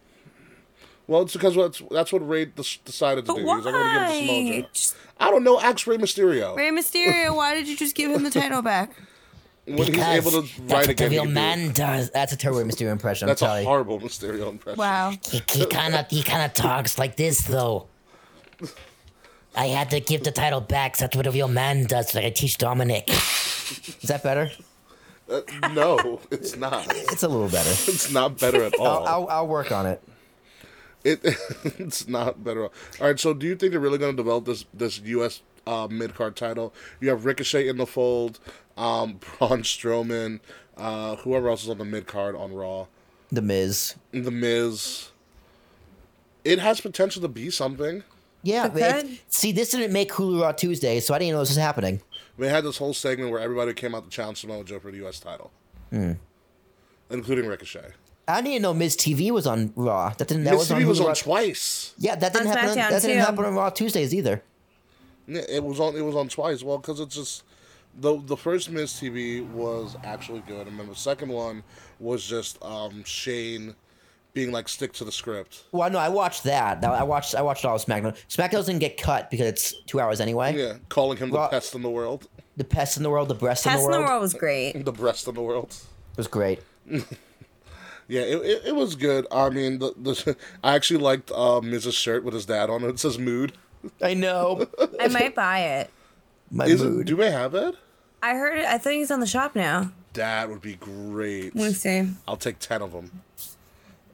Well, it's because that's, that's what Ray decided to but do. Why? He was like, I'm going to give him to Samoa Joe. I don't know. Ask Ray Mysterio. Ray Mysterio, why did you just give him the title back? When because he's able to write again, real man does. That's a terrible Mysterio impression. That's I'm a horrible Mysterio impression. Wow. He he kind of he kind of talks like this though. I had to give the title back. So that's what a real man does. Like I teach Dominic. Is that better? Uh, no, it's not. It's a little better. It's not better at all. I'll, I'll, I'll work on it. It it's not better. All right. So do you think they're really going to develop this this U S Uh, mid-card title? You have Ricochet in the fold, um, Braun Strowman, uh, whoever else is on the mid-card on Raw. The Miz. The Miz. It has potential to be something. Yeah. It, see, this didn't make Hulu Raw Tuesday, so I didn't know this was happening. They had this whole segment where everybody came out to challenge Samoa Joe for the U S title. Mm. Including Ricochet. I didn't even know Miz T V was on Raw. That didn't. That Miz was T V on was Raw. On twice. Yeah, that didn't, happen on, that didn't happen on Raw Tuesdays either. It was on. It was on twice. Well, because it's just the the first Miz T V was actually good, and then the second one was just um, Shane being like stick to the script. Well, no, I watched that. I watched. I watched all of SmackDown. SmackDown doesn't get cut because it's two hours anyway. Yeah, calling him Raw, the pest in the world. The pest in the world. The breast in the world. Pest in the world was great. The breast in the world. It was great. Yeah, it, it it was good. I mean, the, the I actually liked uh, Miz's shirt with his dad on it. It says mood. I know. I might buy it. My Is mood. It, do they have it? I heard it. I think it's on the shop now. That would be great. We'll see. I'll take ten of them.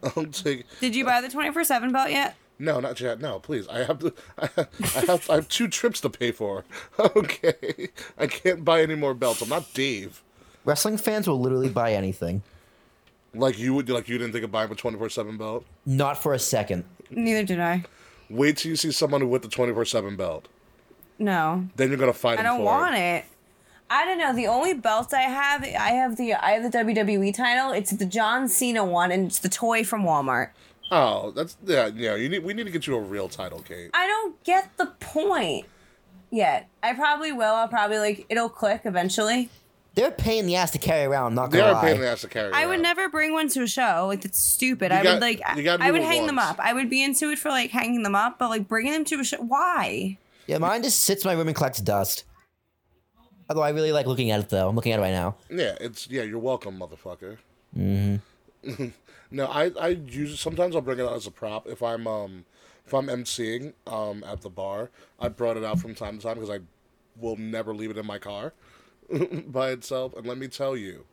I'll take. Did you buy the twenty-four seven belt yet? No, not yet. No, please. I have to. I have. I have, I have two trips to pay for. Okay. I can't buy any more belts. I'm not Dave. Wrestling fans will literally buy anything. Like you would. Like you didn't think of buying a twenty-four seven belt? Not for a second. Neither did I. Wait till you see someone with the twenty-four seven belt. No. Then you're gonna fight. I don't for want it. it. I don't know. The only belts I have, I have the I have the W W E title. It's the John Cena one, and it's the toy from Walmart. Oh, that's yeah. Yeah, you need. We need to get you a real title, Kate. I don't get the point yet. I probably will. I'll probably like it'll click eventually. They're a pain in the ass to carry around. Not gonna lie. They're a pain in the ass to carry. I around. would never bring one to a show. Like that's stupid. You I got, would like. I would hang once. them up. I would be into it for like hanging them up, but like bringing them to a show. Why? Yeah, mine just sits in my room and collects dust. Although I really like looking at it, though. I'm looking at it right now. Yeah, it's yeah. You're welcome, motherfucker. Mm-hmm. No, I I use sometimes I'll bring it out as a prop if I'm um if I'm emceeing um at the bar. I brought it out from time to time because I will never leave it in my car. By itself, and let me tell you,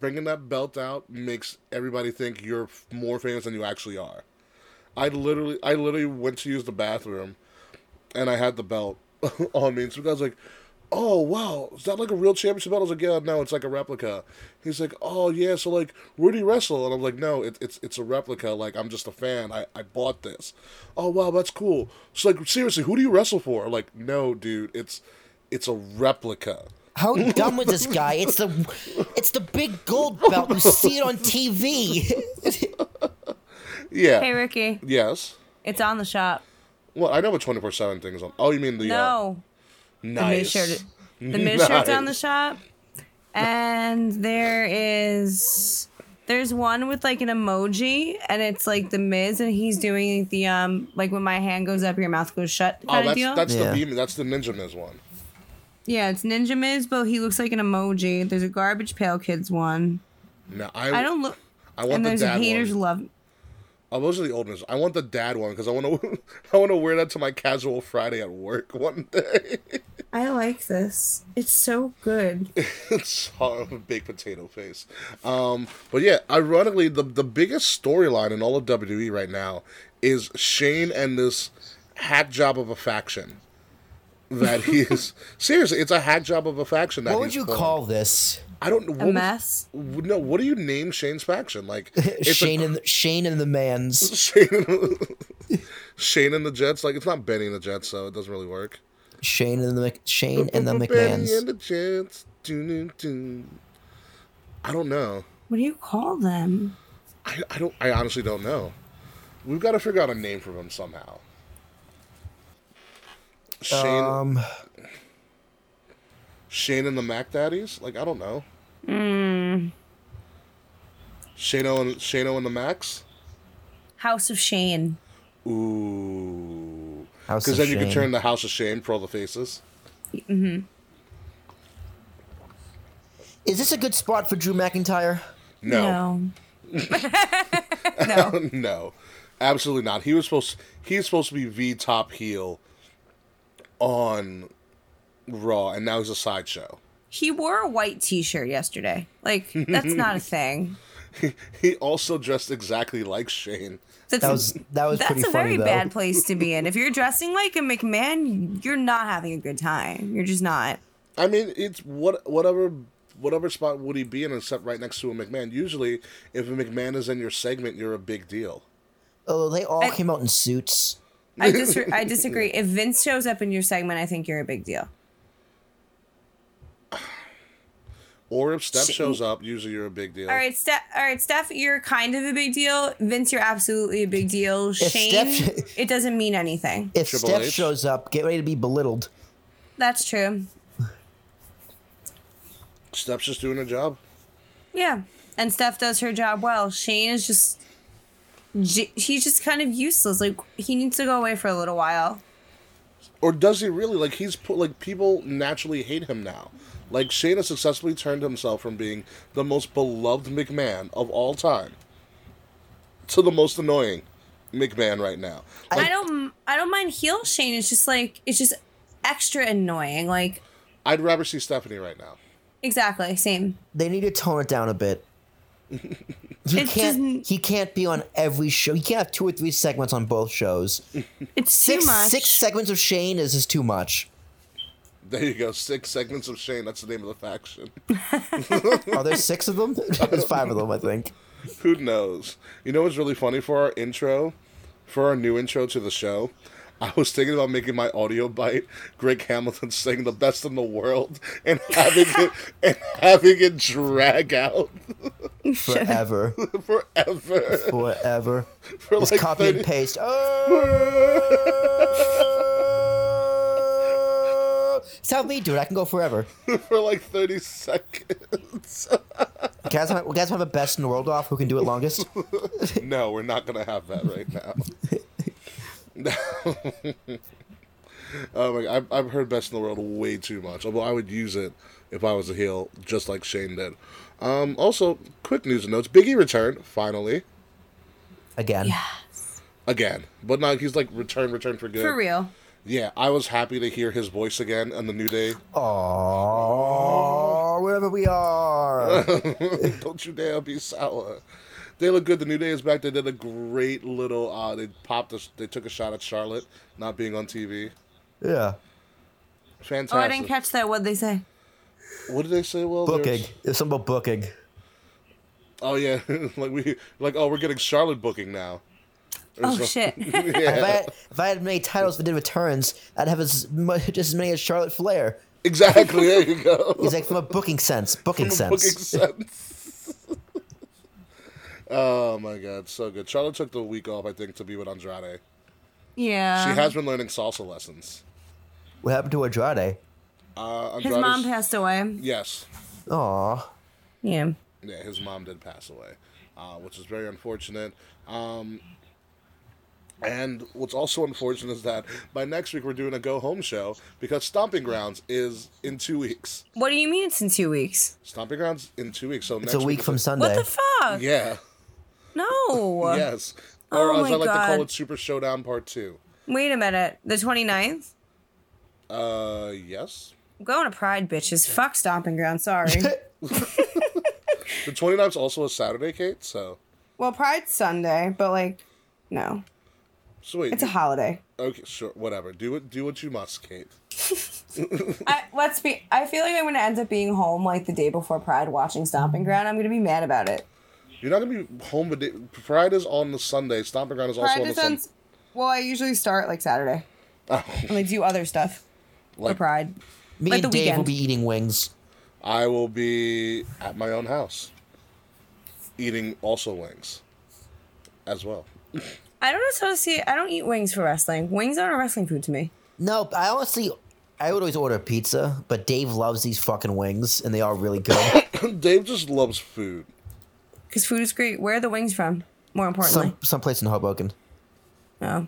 bringing that belt out makes everybody think you're more famous than you actually are. I literally, I literally went to use the bathroom, and I had the belt on me, and some guy's like, "Oh wow, is that like a real championship belt?" I was like, "Yeah, no, it's like a replica." He's like, "Oh yeah, so like, where do you wrestle?" And I'm like, "No, it, it's it's a replica. Like, I'm just a fan. I, I bought this." Oh wow, that's cool. So like, seriously, who do you wrestle for? I'm like, no, dude, it's. It's a replica. How dumb was this guy? It's the it's the big gold belt. You see it on T V. Yeah. Hey, Ricky. Yes? It's on the shop. Well, I know what twenty-four seven thing is on. Oh, you mean the... No. Uh, nice. The Miz shirt. The Miz nice. shirt's on the shop. And there is... There's one with, like, an emoji, and it's, like, the Miz, and he's doing the, um... Like, when my hand goes up, your mouth goes shut kind oh, that's, of deal. That's, yeah. the, that's the Ninja Miz one. Yeah, it's Ninja Miz, but he looks like an emoji. There's a Garbage Pail Kids one. No, I, I don't look. I want the dad haters one. Love. Oh, those are the old ones. I want the dad one because I want to. I want to wear that to my casual Friday at work one day. I like this. It's so good. It's hard of a big potato face. Um, but yeah, ironically, the the biggest storyline in all of W W E right now is Shane and this hat job of a faction. That he is seriously, it's a hat job of a faction. That what would you pulling. Call this? I don't know. A mess? No. What do you name Shane's faction? Like it's Shane a, and the, Shane and the Mans. Shane and, Shane and the Jets. Like it's not Benny and the Jets, so it doesn't really work. Shane and the Shane and the McMahons. Benny and the Jets. Do, do, do. I don't know. What do you call them? I, I don't. I honestly don't know. We've got to figure out a name for them somehow. Shane, um, Shane and the Mac Daddies? Like I don't know. Mm. Shano and Shano and the Macs. House of Shane. Ooh. Because then Shane. You can turn the House of Shane for all the faces. Mm-hmm. Is this a good spot for Drew McIntyre? No. No. no. no. Absolutely not. He was supposed. He's supposed to be the top heel on Raw, and now he's a sideshow. He wore a white t-shirt yesterday. Like, that's not a thing. he, he also dressed exactly like Shane. That's, that was that was that's pretty a funny, very though. Bad place to be in. If you're dressing like a McMahon, you're not having a good time. You're just not. I mean, it's what whatever whatever spot would he be in except right next to a McMahon. Usually, if a McMahon is in your segment, you're a big deal. Oh, they all I, came out in suits. I dis- I disagree. If Vince shows up in your segment, I think you're a big deal. Or if Steph shows up, usually you're a big deal. All right, Steph. All right, Steph. You're kind of a big deal. Vince, you're absolutely a big deal. If Shane, Steph, it doesn't mean anything. If Triple Steph H. shows up, get ready to be belittled. That's true. Steph's just doing her job. Yeah, and Steph does her job well. Shane is just. He's just kind of useless. Like, he needs to go away for a little while. Or does he really? Like, he's put, like, people naturally hate him now. Like, Shane has successfully turned himself from being the most beloved McMahon of all time to the most annoying McMahon right now. Like, I don't, I don't mind heel Shane. It's just like it's just extra annoying. Like, I'd rather see Stephanie right now. Exactly, same. They need to tone it down a bit. He can't, he can't be on every show. He can't have two or three segments on both shows. It's six, too much. Six segments of Shane is just too much. There you go. Six segments of Shane. That's the name of the faction. Are there six of them? There's five of them, I think. Who knows? You know what's really funny for our intro, for our new intro to the show? I was thinking about making my audio bite Greg Hamilton saying the best in the world and having it and having it drag out forever, forever, forever. For Just like copy thirty... and paste. Oh, tell me, dude, I can go forever for like thirty seconds. Guys, we guys have a best in the world off. Who can do it longest? No, we're not gonna have that right now. Oh my God, I've, I've heard best in the world way too much. Although I would use it if I was a heel, just like Shane did. Um, also, quick news and notes: Big E returned finally. Again. Yes. Again, but now he's like return, return for good. For real. Yeah, I was happy to hear his voice again on the New Day. Aww, wherever we are. Don't you dare be sour. They look good. The New Day is back. They did a great little. Uh, they popped. A, they took a shot at Charlotte not being on T V. Yeah. Fantastic. Oh, I didn't catch that. What did they say? What did they say? Well, booking. There's... It's something about booking. Oh yeah, like we like. Oh, we're getting Charlotte booking now. Or oh so... shit. Yeah. if, I had, if I had many titles that did returns, I'd have as much, just as many as Charlotte Flair. Exactly. There you go. He's like from a booking sense. Booking from sense. A booking sense. Oh my God, so good. Charlotte took the week off, I think, to be with Andrade. Yeah. She has been learning salsa lessons. What happened to Andrade? Uh, Andrade's... His mom passed away. Yes. Aw. Yeah. Yeah, his mom did pass away, uh, which is very unfortunate. Um, and what's also unfortunate is that by next week we're doing a go-home show because Stomping Grounds is in two weeks. What do you mean it's in two weeks? Stomping Grounds in two weeks. So it's next a week, week from Sunday. What the fuck? Yeah. No. Yes. Oh or as I like God. to call it, Super Showdown Part two. Wait a minute. The twenty-ninth? Uh, yes. I'm going to Pride, bitches. Fuck Stomping Ground. Sorry. The twenty-ninth's also a Saturday, Kate, so. Well, Pride's Sunday, but, like, no. So wait, it's a holiday. Okay, sure. Whatever. Do what, do what you must, Kate. I, let's be. I feel like I'm going to end up being home, like, the day before Pride watching Stomping Ground. I'm going to be mad about it. You're not going to be home, but Pride is on the Sunday. Stomping Ground is also Pride on the Sunday. Well, I usually start, like, Saturday. Oh. And I do other stuff like, for Pride. Me like and the Dave weekend. Will be eating wings. I will be at my own house eating also wings as well. I don't associate. I don't eat wings for wrestling. Wings aren't a wrestling food to me. No, I honestly, I would always order pizza, but Dave loves these fucking wings, and they are really good. Dave just loves food. Because food is great. Where are the wings from, more importantly? Some someplace in Hoboken. Oh.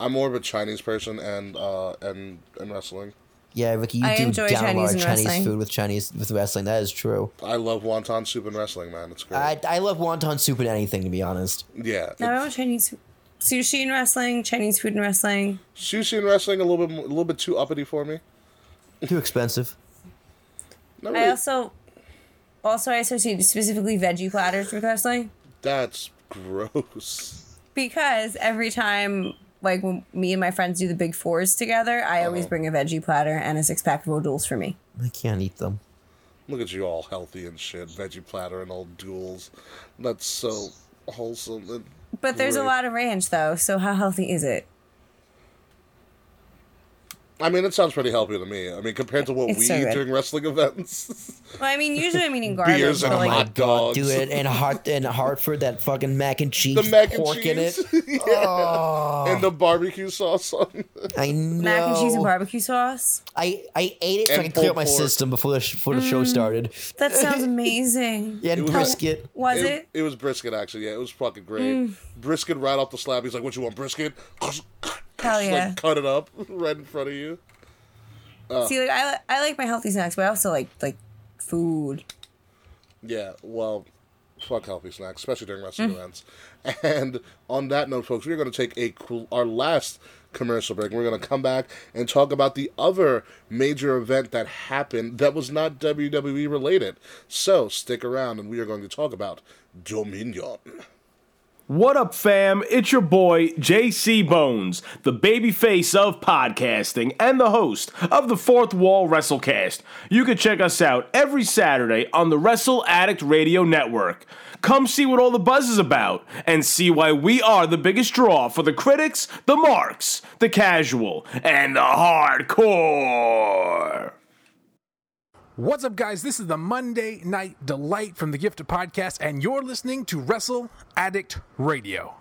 I'm more of a Chinese person and uh, and, and wrestling. Yeah, Ricky, you I do download Chinese, Chinese food with Chinese with wrestling. That is true. I love wonton soup and wrestling, man. It's great. I, I love wonton soup and anything, to be honest. Yeah. No, I love Chinese sushi and wrestling, Chinese food and wrestling. Sushi and wrestling a little bit a little bit too uppity for me. Too expensive. Not really. I also also I associate specifically veggie platters with wrestling. That's gross. Because every time. Like, when me and my friends do the big fours together, I oh. always bring a veggie platter and a six-pack of O'Doul's for me. I can't eat them. Look at you all healthy and shit. Veggie platter and old Duels. That's so wholesome. And but great. There's a lot of ranch, though, so how healthy is it? I mean, it sounds pretty healthy to me. I mean, compared to what it's we so eat good. During wrestling events. Well, I mean, usually I'm eating garbage. Beers and like, hot dogs. Do it in, Hart- in Hartford, that fucking mac and cheese. The mac and pork cheese. In it. Yeah. Oh. And the barbecue sauce on it. I know. Mac and cheese and barbecue sauce. I, I ate it so and I could clear up my system before the, sh- before the mm, show started. That sounds amazing. Yeah, and was, brisket. Was it, it? It was brisket, actually. Yeah, it was fucking great. Mm. Brisket right off the slab. He's like, what you want, brisket? Hell yeah. Like, cut it up right in front of you. Uh, See, like I, I like my healthy snacks, but I also like like food. Yeah, well, fuck healthy snacks, especially during wrestling mm. events. And on that note, folks, we're going to take a our last commercial break. We're going to come back and talk about the other major event that happened that was not W W E related. So stick around, and we are going to talk about Dominion. What up, fam? It's your boy, J C Bones, the babyface of podcasting and the host of the Fourth Wall Wrestlecast. You can check us out every Saturday on the Wrestle Addict Radio Network. Come see what all the buzz is about and see why we are the biggest draw for the critics, the marks, the casual, and the hardcore. What's up, guys? This is the Monday Night Delight from the Gift of Podcast, and you're listening to Wrestle Addict Radio.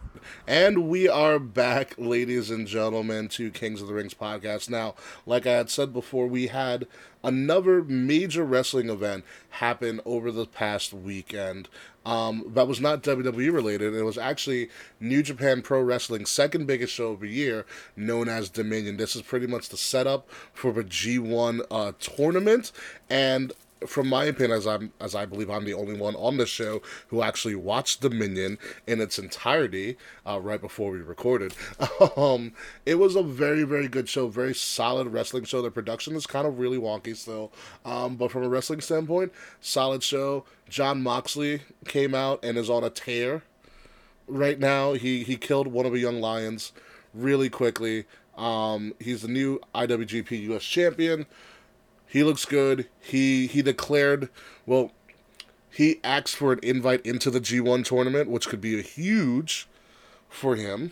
And we are back, ladies and gentlemen, to Kings of the Rings podcast. Now, like I had said before, we had another major wrestling event happen over the past weekend um, that was not W W E related. It was actually New Japan Pro Wrestling's second biggest show of the year, known as Dominion. This is pretty much the setup for the G one uh, tournament, and from my opinion, as I'm, as I believe I'm the only one on this show who actually watched Dominion in its entirety uh, right before we recorded, um, it was a very, very good show, very solid wrestling show. The production is kind of really wonky still, um, but from a wrestling standpoint, solid show. Jon Moxley came out and is on a tear right now. He he killed one of the young lions really quickly. Um, he's the new I W G P U S champion. He looks good. He he declared, well, he asked for an invite into the G one tournament, which could be a huge for him.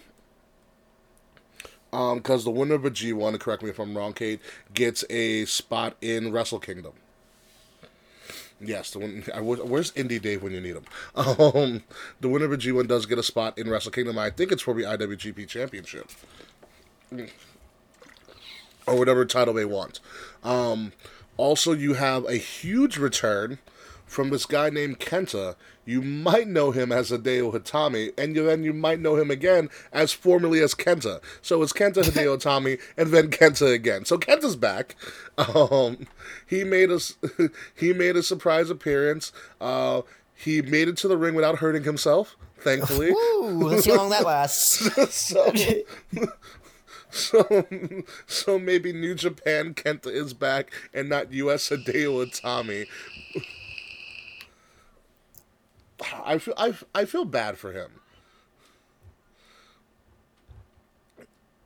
Um, because the winner of a G one, and correct me if I'm wrong, Kate, gets a spot in Wrestle Kingdom. Yes, the win- I w- where's Indie Dave when you need him? Um, the winner of a G one does get a spot in Wrestle Kingdom. I think it's for the I W G P Championship. Mm. Or whatever title they want. Um, also, you have a huge return from this guy named Kenta. You might know him as Hideo Itami, and you, then you might know him again as formerly as Kenta. So it's Kenta, Hideo Itami, and then Kenta again. So Kenta's back. Um, he made a he made a surprise appearance. Uh, He made it to the ring without hurting himself, thankfully. Ooh, let's see how long that lasts. so, so, so maybe New Japan Kenta is back and not U S Hideo Itami. I feel I, I feel bad for him.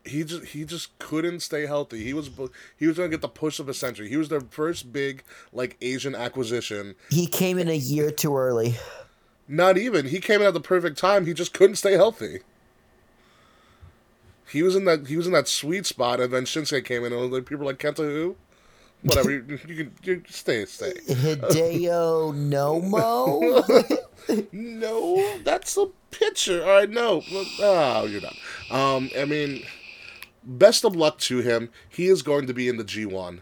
He just he just couldn't stay healthy. He was he was going to get the push of a century. He was their first big like Asian acquisition. He came in a year too early. Not even. He came in at the perfect time. He just couldn't stay healthy. He was in that he was in that sweet spot, and then Shinsuke came in, and people were like, Kenta who? Whatever. you, you can stay stay. Hideo Nomo. No, that's a picture. All right, no. Oh, you're done. Um, I mean, best of luck to him. He is going to be in the G one,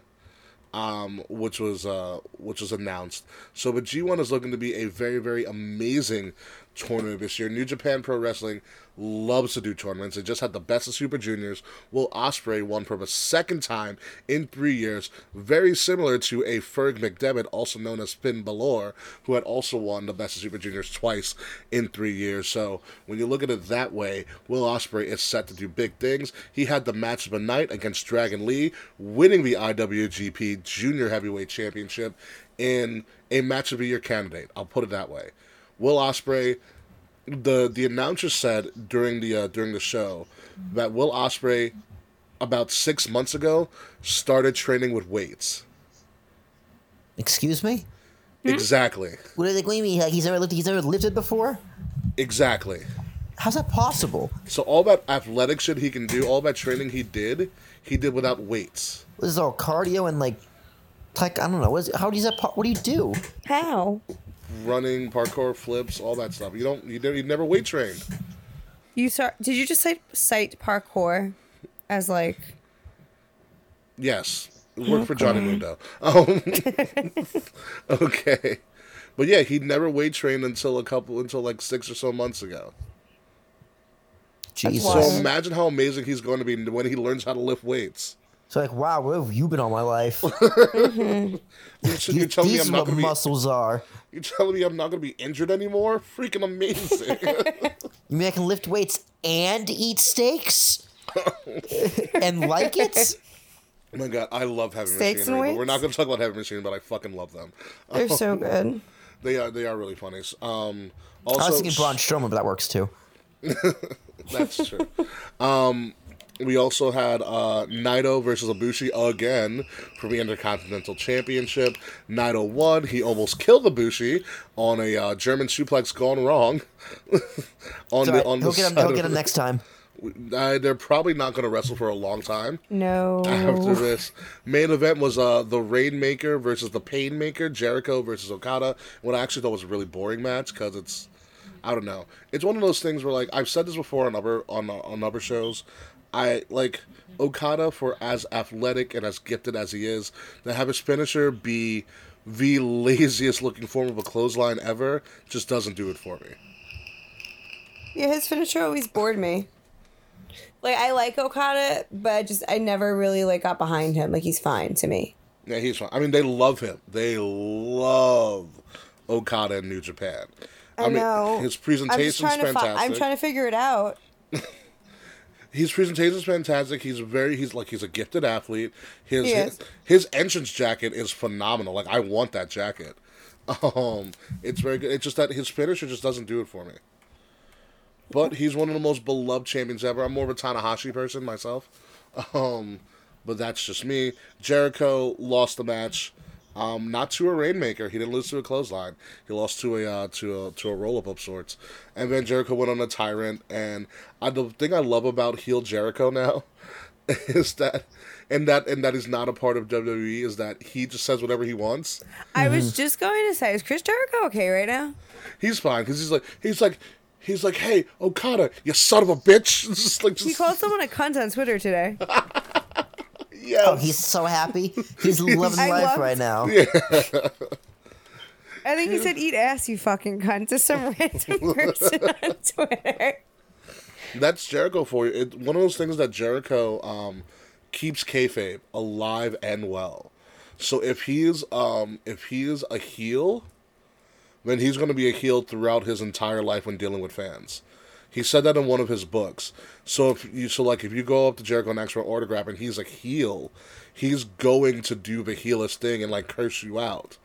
um, which was uh, which was announced. So the G one is looking to be a very, very amazing tournament this year. New Japan Pro Wrestling loves to do tournaments. They just had the Best of Super Juniors. Will Ospreay won for the second time in three years. Very similar to a Ferg McDevitt, also known as Finn Balor, who had also won the Best of Super Juniors twice in three years. So when you look at it that way, Will Ospreay is set to do big things. He had the match of the night against Dragon Lee, winning the I W G P Junior Heavyweight Championship in a match of the year candidate. I'll put it that way. Will Ospreay, the the announcer said during the uh, during the show that Will Ospreay, about six months ago, started training with weights. Excuse me? Exactly. What do they mean? Like he's never lifted? He's never lifted before? Exactly. How's that possible? So all that athletic shit he can do, all that training he did, he did without weights. This is all cardio and like, like I don't know. What is, how does that? What do you do? How? Running, parkour, flips, all that stuff. You don't. You, you never weight trained. You saw? Did you just cite, cite parkour as like? Yes, it worked okay. for Johnny Mundo. Um, okay, but yeah, he never weight trained until a couple, until like six or so months ago. Jesus. So imagine how amazing he's going to be when he learns how to lift weights. So like, wow, where have you been all my life? Mm-hmm. So you're telling These me I'm not what be, muscles are. You're telling me I'm not going to be injured anymore? Freaking amazing. You mean I can lift weights and eat steaks? And like it? Oh my God, I love Heavy Steaks Machinery. But we're not going to talk about Heavy Machinery, but I fucking love them. They're um, so good. They are They are really funny. Um, also, I was thinking Braun Strowman, but that works too. That's true. Um... We also had uh, Naito versus Ibushi again for the Intercontinental Championship. Naito won. He almost killed Ibushi on a uh, German suplex gone wrong. on Sorry, the on he'll the get him. He'll get him next time. I, they're probably not going to wrestle for a long time. No. After this. Main event was uh, the Rainmaker versus the Painmaker. Jericho versus Okada. What I actually thought was a really boring match because it's, I don't know. It's one of those things where, like, I've said this before on other on on other shows. I, like, Okada, for as athletic and as gifted as he is, to have his finisher be the laziest-looking form of a clothesline ever just doesn't do it for me. Yeah, his finisher always bored me. Like, I like Okada, but just I never really, like, got behind him. Like, he's fine to me. Yeah, he's fine. I mean, they love him. They love Okada in New Japan. I, I know. mean, his presentation's I'm fantastic. Fi- I'm trying to figure it out. His presentation is fantastic. He's very he's like he's a gifted athlete. His, his his entrance jacket is phenomenal. Like I want that jacket. Um, it's very good. It's just that his finisher just doesn't do it for me. But he's one of the most beloved champions ever. I'm more of a Tanahashi person myself. Um, but that's just me. Jericho lost the match. Um, not to a Rainmaker. He didn't lose to a clothesline. He lost to a uh, to a to a roll up of sorts. And then Jericho went on a tyrant. And I, the thing I love about heel Jericho now is that and that and that he's not a part of W W E is that he just says whatever he wants. I was just going to say, is Chris Jericho okay right now? He's fine because he's like he's like he's like hey Okada, you son of a bitch. It's just like, just... He called someone a cunt on Twitter today. Yes. Oh, he's so happy. He's loving I life loved, right now. Yeah. I think he said, eat ass, you fucking cunt, to some random person on Twitter. That's Jericho for you. It's one of those things that Jericho um, keeps kayfabe alive and well. So if he is, um, if he is a heel, then he's going to be a heel throughout his entire life when dealing with fans. He said that in one of his books. So if you so like if you go up to Jericho and ask for an autograph and he's a heel, he's going to do the heelest thing and like curse you out.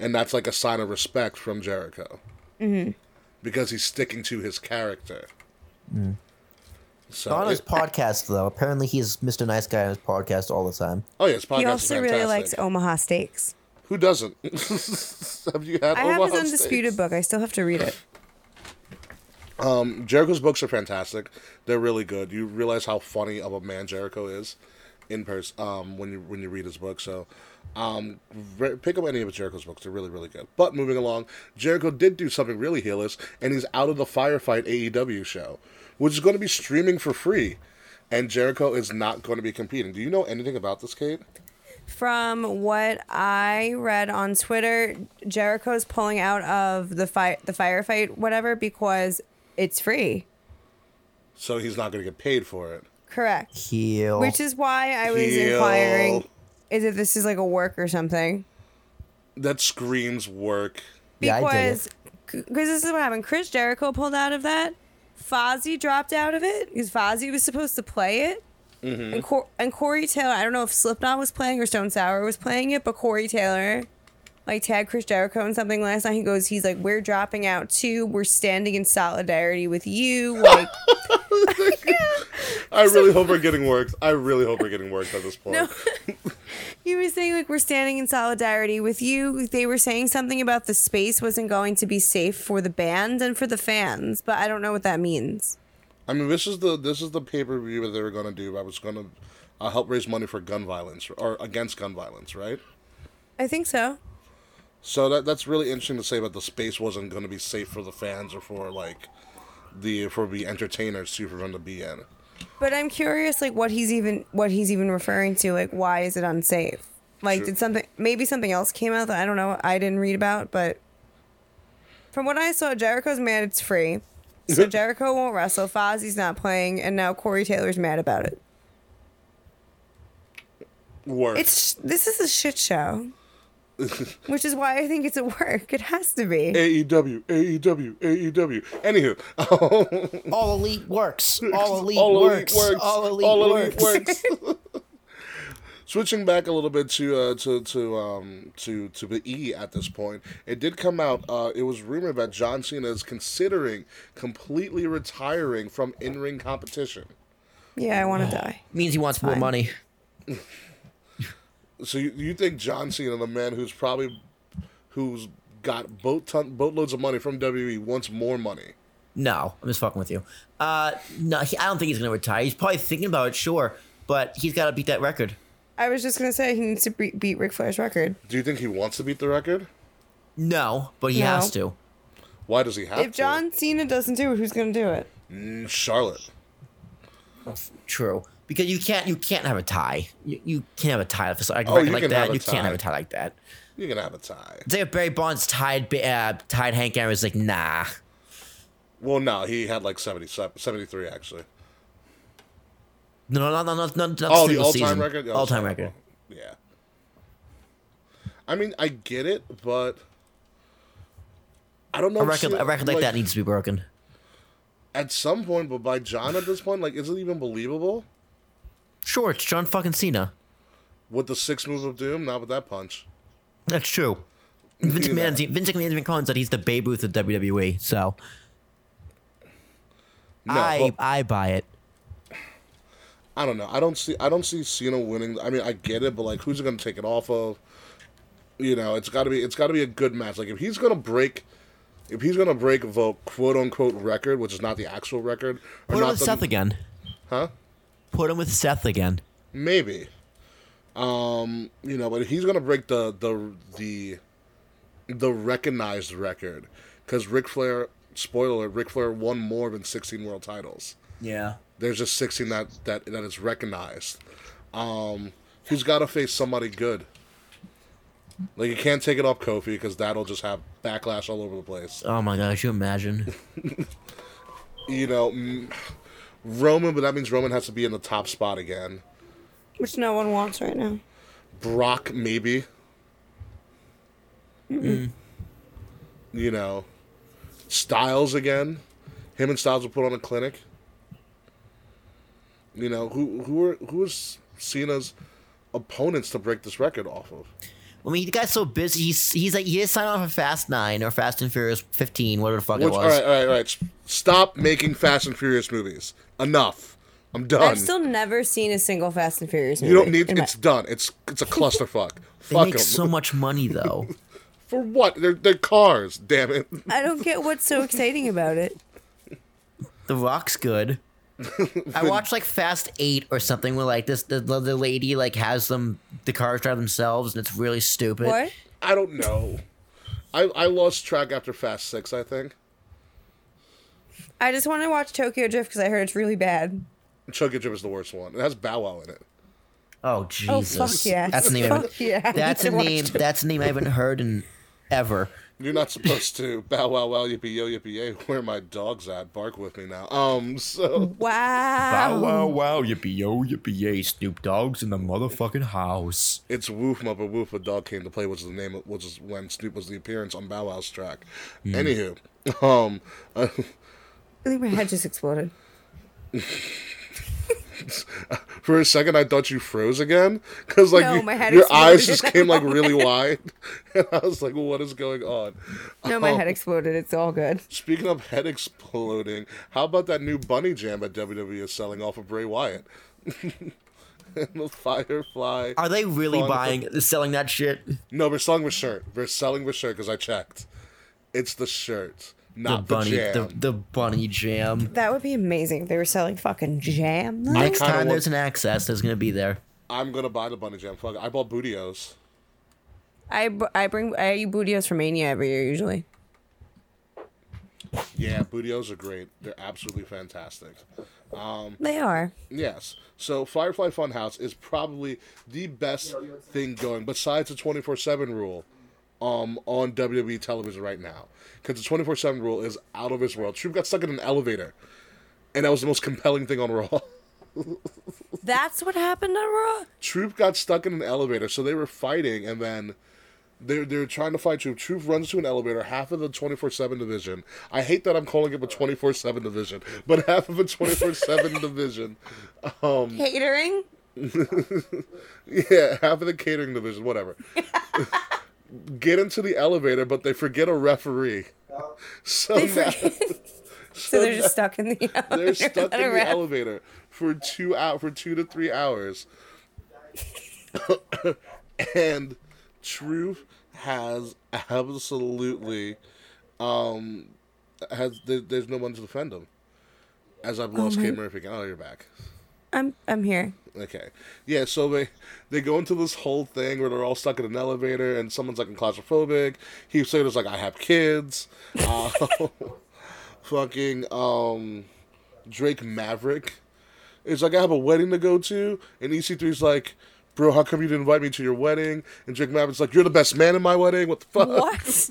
And that's like a sign of respect from Jericho. Mm-hmm. Because he's sticking to his character. Mm. So Not on his it, podcast, though. Apparently he's Mister Nice Guy on his podcast all the time. Oh, yeah, his podcast is fantastic. He also really likes Omaha Steaks. Who doesn't? Have you had I Omaha have his Undisputed Steaks? Book. I still have to read it. Um, Jericho's books are fantastic. They're really good. You realize how funny of a man Jericho is in person um, when you when you read his book. So um, re- pick up any of Jericho's books. They're really, really good. But moving along, Jericho did do something really heelish, and he's out of the Firefight A E W show, which is going to be streaming for free, and Jericho is not going to be competing. Do you know anything about this, Kate? From what I read on Twitter, Jericho's pulling out of the fi- the Firefight whatever because it's free. So he's not going to get paid for it. Correct. Heel. Which is why I was Heel. inquiring, is if this is like a work or something. That screams work. Because yeah, c- this is what happened. Chris Jericho pulled out of that. Fozzy dropped out of it because Fozzy was supposed to play it. Mm-hmm. And, Cor- and Corey Taylor, I don't know if Slipknot was playing or Stone Sour was playing it, but Corey Taylor like tagged Chris Jericho in something last night. He goes, he's like, we're dropping out too. We're standing in solidarity with you. Like, yeah. I so, really hope we're getting worked. I really hope we're getting worked at this point. No. He was saying like, we're standing in solidarity with you. They were saying something about the space wasn't going to be safe for the band and for the fans, but I don't know what that means. I mean, this is the this is the pay-per-view that they were going to do. I was going to uh, help raise money for gun violence or against gun violence, right? I think so. So that that's really interesting to say about the space wasn't going to be safe for the fans or for like the for the entertainers to for them to be in. But I'm curious, like what he's even what he's even referring to. Like, why is it unsafe? Like, sure. did something maybe something else came out that I don't know. I didn't read about, but from what I saw, Jericho's mad it's free. So Jericho won't wrestle, Fozzie's not playing, and now Corey Taylor's mad about it. Work. It's this is a shit show. Which is why I think it's at work. It has to be. A E W, A E W, A E W. Anywho. All Elite works. All Elite All works. works. All Elite All works. Elite works. Switching back a little bit to uh, to to um to to the E at this point, it did come out. Uh, it was rumored that John Cena is considering completely retiring from in-ring competition. Yeah, I want to die. Means he wants Fine. more money. So you, you think John Cena, the man who's probably who's got boat ton, boatloads of money from W W E, wants more money? No, I'm just fucking with you. Uh, no, he, I don't think he's gonna retire. He's probably thinking about it, sure, but he's got to beat that record. I was just going to say he needs to be- beat Ric Flair's record. Do you think he wants to beat the record? No, but he no. has to. Why does he have to? If John to? Cena doesn't do it, who's going to do it? Mm, Charlotte. That's true. Because you can't you can't have a tie. You, you can't have a tie. For, like, oh, you like can that. Have a you tie. can't have a tie like that. You can have a tie. It's like if Barry Bonds tied, uh, tied Hank Aaron. It's like, nah. Well, no. He had like seventy-three, actually. No, no, no, no, no, not oh, the all-time season. record? Yeah, all-time record. Yeah. I mean, I get it, but I don't know. A record, a record like, like that needs to be broken. At some point, but by John at this point, like, is it even believable? Sure, it's John fucking Cena. With the six moves of doom? Not with that punch. That's true. Vince McMahon's been calling that he's the Babe Ruth of W W E, so. No, I well, I buy it. I don't know. I don't see I don't see Cena winning. I mean, I get it, but like who's going to take it off of? You know, it's got to be it's got to be a good match. Like if he's going to break if he's going to break the quote-unquote record, which is not the actual record, or put him with the, Seth again. Huh? Put him with Seth again. Maybe. Um, you know, but he's going to break the the the the recognized record cuz Ric Flair, spoiler, Ric Flair won more than sixteen world titles. Yeah. There's just sixteen that, that, that is recognized. Um, who's got to face somebody good? Like, you can't take it off Kofi because that'll just have backlash all over the place. Oh, my gosh. You imagine? You know, Roman, but that means Roman has to be in the top spot again. Which no one wants right now. Brock, maybe. Mm-mm. you know, Styles again. Him and Styles will put on a clinic. You know, who who are who is Cena's opponents to break this record off of? I mean, the guy's so busy. He's, he's like, he didn't sign on for Fast Nine or Fast and Furious fifteen, whatever the fuck Which, it was. All right, all right, all right. Stop making Fast and Furious movies. Enough. I'm done. I've still never seen a single Fast and Furious movie. You don't need. It's I? done. It's it's a clusterfuck. They fuck make 'em. so much money though. For what? They're they're cars. Damn it. I don't get what's so exciting about it. The Rock's good. I watched like Fast Eight or something where like this the, the lady like has them the cars drive themselves and it's really stupid. What? I don't know. I I lost track after Fast Six. I think. I just want to watch Tokyo Drift because I heard it's really bad. Tokyo Drift is the worst one. It has Bow Wow in it. Oh Jesus! Oh fuck yeah! That's a name. Fuck yeah! That's a name. That's a name I haven't heard in ever. You're not supposed to bow wow wow yippee yo yippee yay. Where my dog's at? Bark with me now. Um. So. Wow. Bow wow wow yippee yo yippee yay. Snoop Dogg's in the motherfucking house. It's Woof Muppa Woof. A dog came to play, which is the name, which is when Snoop was the appearance on Bow Wow's track. Mm. Anywho, um. Uh, I think my head just exploded. For a second, I thought you froze again, because like no, you, my head your eyes just came like really wide, and I was like, "What is going on?" No, um, my head exploded. It's all good. Speaking of head exploding, how about that new bunny jam that W W E is selling off of Bray Wyatt and the Firefly? Are they really buying, of... selling that shit? No, we're selling the shirt. We're selling the shirt because I checked. It's the shirt. Not the bunny, the, jam. The, the bunny jam. That would be amazing. They were selling fucking jam. Though. Next time want... there's an access, there's gonna be there. I'm gonna buy the bunny jam. Fuck, I bought Bootios. I I bring I Bootios from Mania every year usually. Yeah, Bootios are great. They're absolutely fantastic. Um, they are. Yes. So Firefly Funhouse is probably the best thing going besides the twenty-four seven rule. Um, on W W E television right now. Because the twenty-four seven rule is out of this world. Shroop got stuck in an elevator. And that was the most compelling thing on Raw. That's what happened on Raw? Shroop got stuck in an elevator. So they were fighting and then they're, they're trying to fight Shroop. Shroop runs to an elevator. Half of the twenty-four seven division. I hate that I'm calling it the twenty-four seven division. But half of the twenty-four seven division. Um, catering? Yeah, half of the catering division. Whatever. Get into the elevator, but they forget a referee. Oh. So, they now, so, so they're now, just stuck in the elevator. They're stuck in the ref. elevator for two out for two to three hours. And Truth has absolutely um has there, there's no one to defend him. As I've lost oh Kate Murphy. Oh, you're back. I'm I'm here. Okay. Yeah, so they, they go into this whole thing where they're all stuck in an elevator and someone's like claustrophobic. Heath Slater's like, I have kids. Uh, fucking um, Drake Maverick is like, I have a wedding to go to. And E C three's like, bro, how come you didn't invite me to your wedding? And Drake Maverick's like, you're the best man in my wedding. What the fuck? What?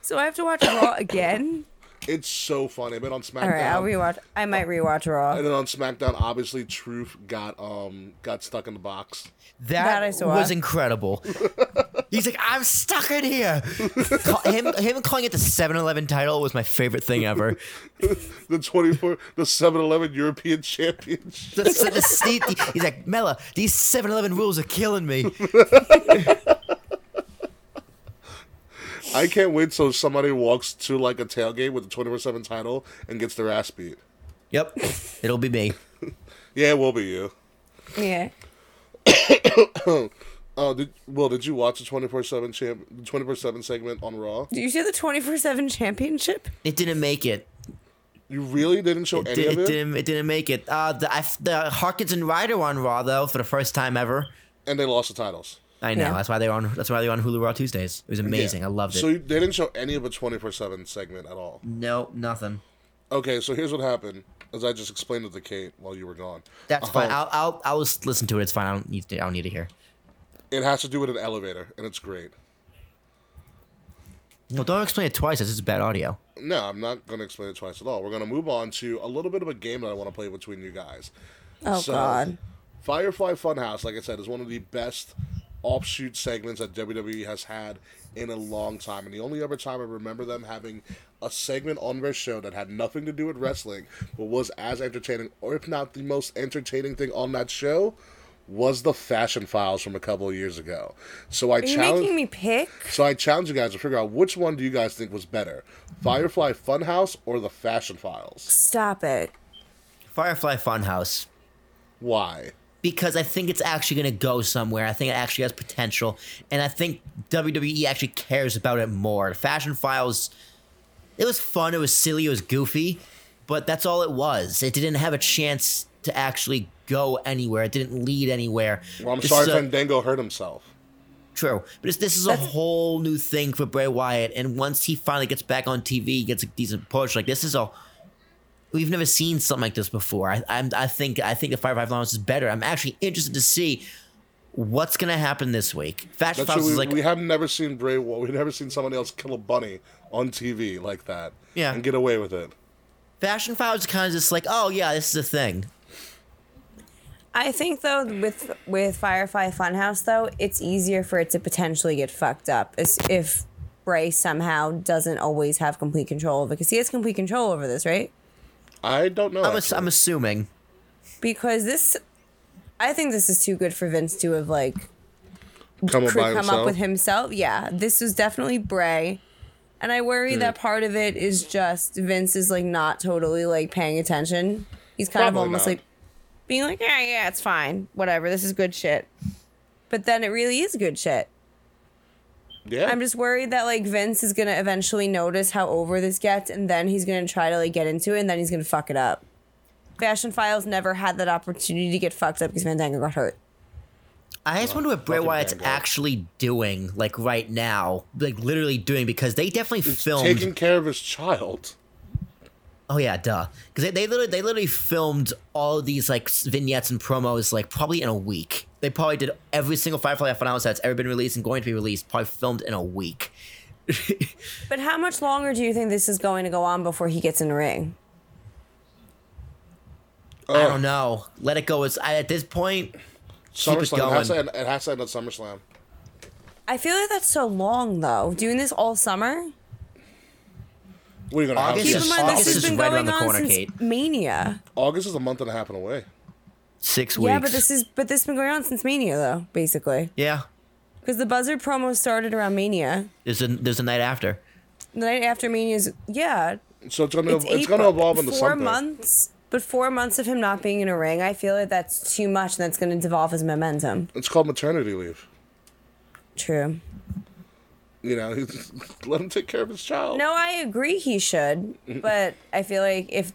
So I have to watch Raw again? It's so funny. But on SmackDown, all right, I'll rewatch. I might rewatch Raw. And then on SmackDown, obviously, Truth got um got stuck in the box. That, that I saw. was incredible. He's like, I'm stuck in here. him him calling it the seven eleven title was my favorite thing ever. the twenty-four, the seven eleven European Championship. the, the, the, the, he's like, Mella, these seven eleven rules are killing me. I can't wait till somebody walks to like a tailgate with a twenty-four seven title and gets their ass beat. Yep. It'll be me. Yeah, it will be you. Yeah. Oh, uh, did, Will, did you watch the twenty-four seven champ, the twenty-four seven segment on Raw? Did you see the twenty-four seven championship? It didn't make it. You really didn't show it any did, of it? It didn't, it didn't make it. Uh, the, I, the Harkins and Ryder were on Raw, though, for the first time ever. And they lost the titles. I know. Yeah. That's why they were on. That's why they were on Hulu Raw Tuesdays. It was amazing. Yeah. I loved it. So you, they didn't show any of a twenty-four seven segment at all. No, nothing. Okay, so here's what happened. As I just explained it to Kate while you were gone. That's um, fine. I'll I'll I'll just listen to it. It's fine. I don't need to. I don't need to hear. It has to do with an elevator, and it's great. No, don't explain it twice. This is bad audio. No, I'm not going to explain it twice at all. We're going to move on to a little bit of a game that I want to play between you guys. Oh so, God. Firefly Funhouse, like I said, is one of the best offshoot segments that W W E has had in a long time. And the only other time I remember them having a segment on their show that had nothing to do with wrestling, but was as entertaining, or if not the most entertaining thing on that show, was the Fashion Files from a couple of years ago. So I Are you challenge, making me pick? So I challenge you guys to figure out which one do you guys think was better, Firefly Funhouse or the Fashion Files? Stop it. Firefly Funhouse. Why? Because I think it's actually going to go somewhere. I think it actually has potential. And I think W W E actually cares about it more. Fashion Files, it was fun. It was silly. It was goofy. But that's all it was. It didn't have a chance to actually go anywhere. It didn't lead anywhere. Well, I'm this sorry Fandango hurt himself. True. But it's, this is that's a whole new thing for Bray Wyatt. And once he finally gets back on T V, he gets a decent push. Like, this is a... We've never seen something like this before. I I'm, I think I think the Firefly Funhouse is better. I'm actually interested to see what's going to happen this week. Fashion Files is like we have never seen Bray. We've never seen someone else kill a bunny on T V like that. Yeah. And get away with it. Fashion Files is kind of just like, oh yeah, this is a thing. I think though with with Firefly Funhouse though, it's easier for it to potentially get fucked up as if Bray somehow doesn't always have complete control of it, because he has complete control over this, right? I don't know. I'm, ass- I'm assuming. Because this, I think this is too good for Vince to have, like, come, up, come up with himself. Yeah, this is definitely Bray. And I worry mm. that part of it is just Vince is, like, not totally, like, paying attention. He's kind Probably of almost, not. like, being like, yeah, yeah, it's fine. Whatever, this is good shit. But then it really is good shit. Yeah. I'm just worried that, like, Vince is going to eventually notice how over this gets, and then he's going to try to, like, get into it, and then he's going to fuck it up. Fashion Files never had that opportunity to get fucked up because Fandango got hurt. I just oh, wonder what Bray Wyatt's Fandango. actually doing, like, right now. Like, literally doing, because they definitely he's filmed... taking care of his child. Oh, yeah, duh. Because they, they, literally, they literally filmed all of these, like, vignettes and promos, like, probably in a week. They probably did every single Firefly Funhouse that's ever been released and going to be released, probably filmed in a week. But how much longer do you think this is going to go on before he gets in the ring? Uh, I don't know. Let it go. It's, I, at this point, keep it going. It has to end, it has to end at SummerSlam. I feel like that's so long, though. Doing this all summer? What are you going to have? Keep in mind, this has been right going on since Kate. Mania. August is a month and a half and away. Six weeks. Yeah, but this is but this has been going on since Mania, though, basically. Yeah. Because the Buzzard promo started around Mania. There's a there's a night after. The night after Mania's yeah. So it's gonna it's, it's gonna evolve into four something. Four months, but four months of him not being in a ring, I feel like that's too much, and that's gonna devolve his momentum. It's called maternity leave. True. You know, let him take care of his child. No, I agree he should, but I feel like if.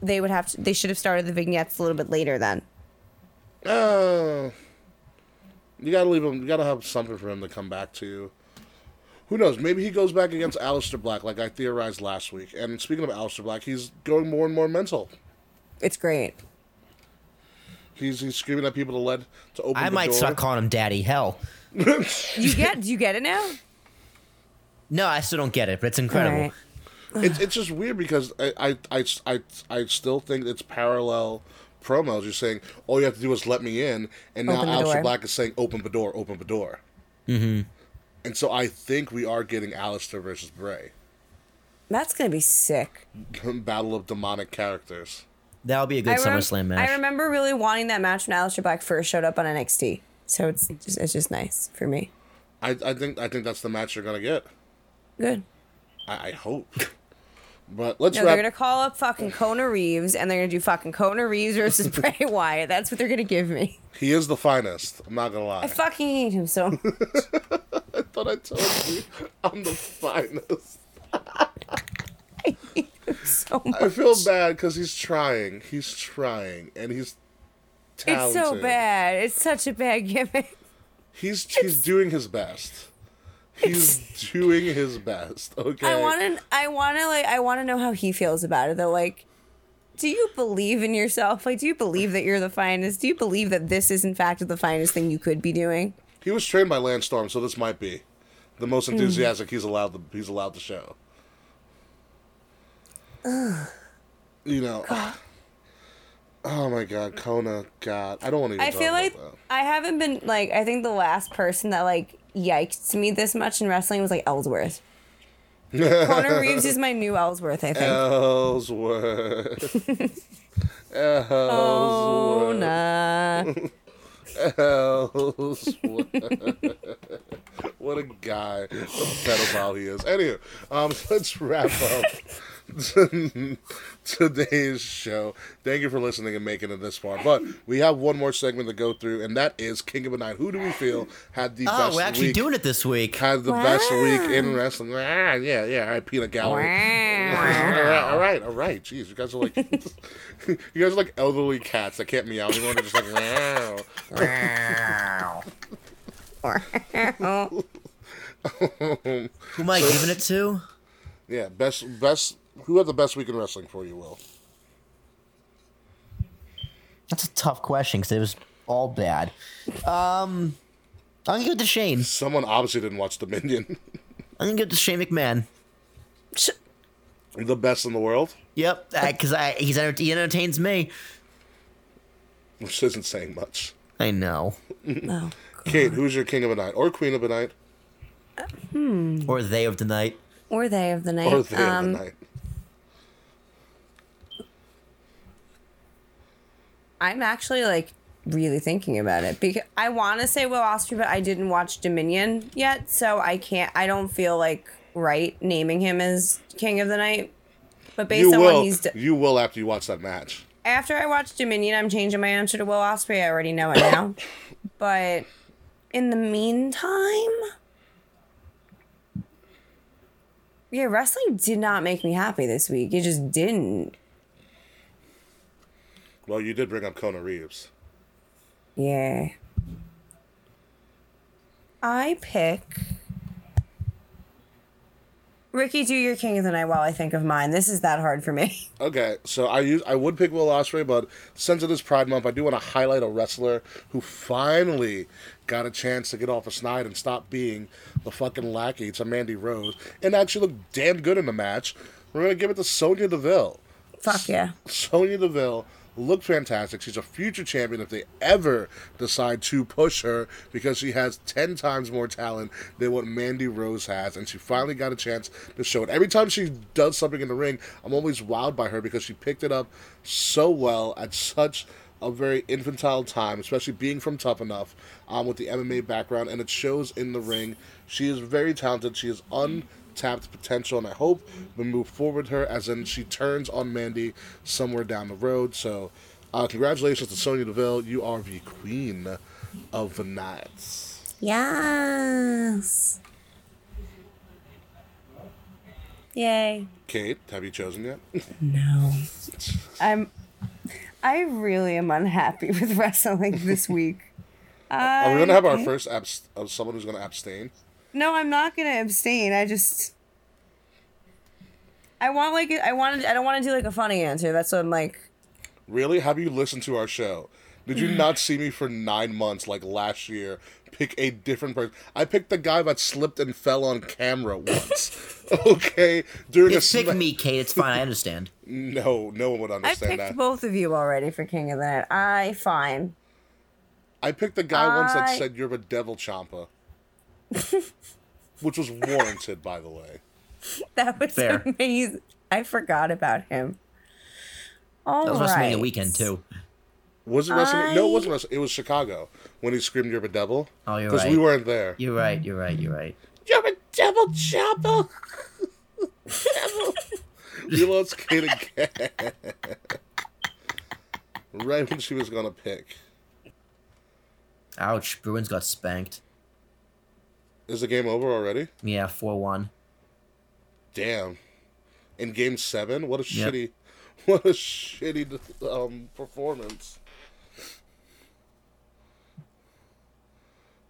They would have to, they should have started the vignettes a little bit later then. Uh, you gotta leave him. You gotta have something for him to come back to. Who knows? Maybe he goes back against Aleister Black, like I theorized last week. And speaking of Aleister Black, he's going more and more mental. It's great. He's he's screaming at people to let to open. I the might door. Start calling him Daddy Hell. you get? Do you get it now? No, I still don't get it, but it's incredible. It's it's just weird because I, I, I, I still think it's parallel promos. You're saying all you have to do is let me in, and now Aleister Black is saying open the door, open the door. Mm-hmm. And so I think we are getting Aleister versus Bray. That's gonna be sick. Battle of demonic characters. That'll be a good rem- SummerSlam match. I remember really wanting that match when Aleister Black first showed up on N X T. So it's just, it's just nice for me. I I think I think that's the match you're gonna get. Good. I, I hope. But let's no, wrap- they're going to call up fucking Kona Reeves, and they're going to do fucking Kona Reeves versus Bray Wyatt. That's what they're going to give me. He is the finest. I'm not going to lie. I fucking hate him so much. I thought I told you I'm the finest. I hate him so much. I feel bad because he's trying. He's trying, and he's talented. It's so bad. It's such a bad gimmick. He's it's- He's doing his best. He's doing his best. Okay. I want to. I want to. Like. I want to know how he feels about it. Though. Like, do you believe in yourself? Like, do you believe that you're the finest? Do you believe that this is in fact the finest thing you could be doing? He was trained by Lance Storm, so this might be the most enthusiastic mm. he's allowed. To, he's allowed to show. Ugh. You know. God. Oh my my God, Kona, God. I don't want to even I talk feel about like that. I haven't been, like, I think the last person that, like, yiked me this much in wrestling was, like, Ellsworth. Kona Reeves is my new Ellsworth, I think. Ellsworth. Ellsworth. Oh, nah. Ellsworth. What a guy. What a pedophile he is. Anyway, um, let's wrap up today's show. Thank you for listening and making it this far. But we have one more segment to go through, and that is King of the Night. Who do we feel had the oh, best week? Oh, we're actually week, doing it this week. Had the wow. best week in wrestling. Ah, yeah, yeah. All right, peanut gallery. Wow. all right, all right, all right. Jeez, you guys are like, you guys are like elderly cats that can't meow. They're just like, wow. Wow. um, who am I so, giving it to? Yeah, best, best. Who had the best week in wrestling for you, Will? That's a tough question because it was all bad. Um, I'm gonna give it to Shane. Someone obviously didn't watch Dominion. I'm gonna give it to Shane McMahon. The best in the world. Yep, because I, I he's he entertains me, which isn't saying much. I know. No. Kate, who's your king of the night or queen of the night? Uh, hmm. Or they of the night. Or they of the night. Or they um, of the night. I'm actually, like, really thinking about it. Because I want to say Will Ospreay, but I didn't watch Dominion yet, so I can't, I don't feel, like, right naming him as king of the night. But based you on will. what he's done. You will after you watch that match. After I watch Dominion, I'm changing my answer to Will Ospreay. I already know it now. But in the meantime, yeah, wrestling did not make me happy this week. It just didn't. Well, you did bring up Kona Reeves. Yeah. I pick... Ricky, do your king of the night while I think of mine. This is that hard for me. Okay, so I use I would pick Will Ospreay, but since it is Pride Month, I do want to highlight a wrestler who finally got a chance to get off a snide and stop being the fucking lackey to Mandy Rose, and actually looked damn good in the match. We're going to give it to Sonya Deville. Fuck yeah. Sonya Deville looked fantastic. She's a future champion if they ever decide to push her, because she has ten times more talent than what Mandy Rose has, and she finally got a chance to show it. Every time she does something in the ring, I'm always wowed by her because she picked it up so well at such a very infantile time, especially being from Tough Enough, um, with the M M A background, and it shows in the ring. She is very talented. She is un. tapped potential, and I hope we move forward her as in she turns on Mandy somewhere down the road. So uh, congratulations to Sonya Deville. You are the queen of the night. Yes. Yay. Kate, have you chosen yet? No. I'm I really am unhappy with wrestling this week. Are we going to have our first abs- of someone who's going to abstain? No, I'm not gonna abstain. I just, I want like I wanted. I don't want to do like a funny answer. That's what I'm like. Really? Have you listened to our show? Did you not see me for nine months like last year? Pick a different person. I picked the guy that slipped and fell on camera once. Okay, during it's a pick sm- me, Kate. It's fine. I understand. No, no one would understand I that. I picked both of you already for King of the Night. I fine. I picked the guy I... once that said you're a devil, Ciampa. Which was warranted, by the way. That was Fair. amazing. I forgot about him. All that was right. WrestleMania weekend too. Was it WrestleMania? I... No, it wasn't WrestleMania. It was Chicago when he screamed, "You're a devil." Oh, you're right. Because we weren't there. You're right. You're right. You're right. You're a devil, Ciampa. Devil. We lost Kate again. Right when she was gonna pick. Ouch! Bruins got spanked. Is the game over already? Yeah, four one. Damn. In game seven? What a yep. shitty what a shitty um, performance.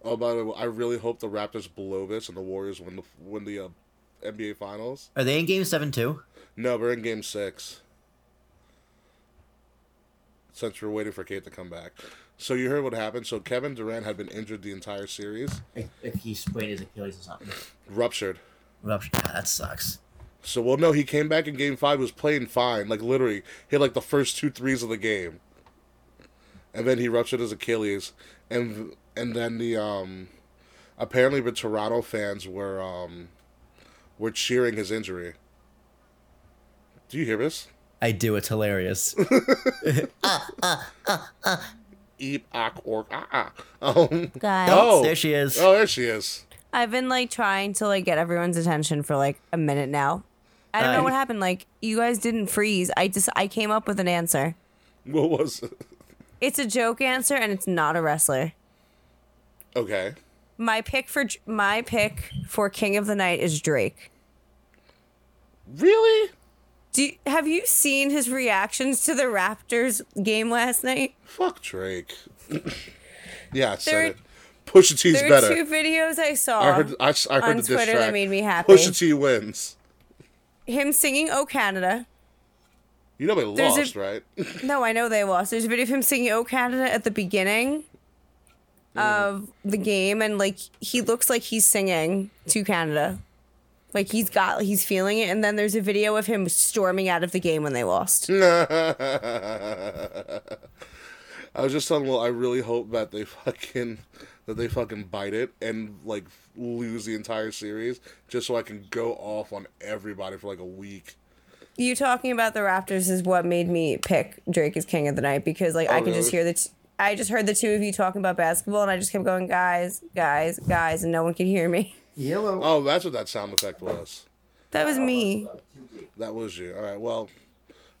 Oh, by the way, I really hope the Raptors blow this and the Warriors win the win the uh, N B A Finals. Are they in game seven too? No, we're in game six. Since we're waiting for Kate to come back. So you heard what happened. So Kevin Durant had been injured the entire series. If, if he sprained his Achilles or something. Ruptured. Ruptured. God, that sucks. So, well, no, he came back in Game five, was playing fine. Like, literally, hit, like, the first two threes of the game. and then he ruptured his Achilles, and and then the um, apparently the Toronto fans were um, were cheering his injury. Do you hear this? I do. It's hilarious. uh, uh, uh, uh. Eep, ak, ork, ah, ah. Guys. Oh, there she is. Oh, there she is. I've been, like, trying to, like, get everyone's attention for, like, a minute now. I don't uh, know what happened. Like, you guys didn't freeze. I just, I came up with an answer. What was it? It's a joke answer, and it's not a wrestler. Okay. My pick for, my pick for King of the Night is Drake. Really? Do you, have you seen his reactions to the Raptors game last night? Fuck Drake. Yeah, I said there, it. Pusha T's there better. There are two videos I saw I heard, I, I heard on Twitter that made me happy. Pusha T wins. Him singing "Oh Canada." You know they There's lost, a, right? No, I know they lost. There's a video of him singing "Oh Canada" at the beginning mm. of the game, and like he looks like he's singing to Canada. Like, he's got, he's feeling it, and then there's a video of him storming out of the game when they lost. I was just telling Will, I really hope that they fucking, that they fucking bite it and, like, lose the entire series, just so I can go off on everybody for, like, a week. You talking about the Raptors is what made me pick Drake as King of the Night, because, like, oh, I can really? just hear the, t- I just heard the two of you talking about basketball, and I just kept going, guys, guys, guys, and no one could hear me. Yellow. Oh, that's what that sound effect was. That was me. That was you. All right, well,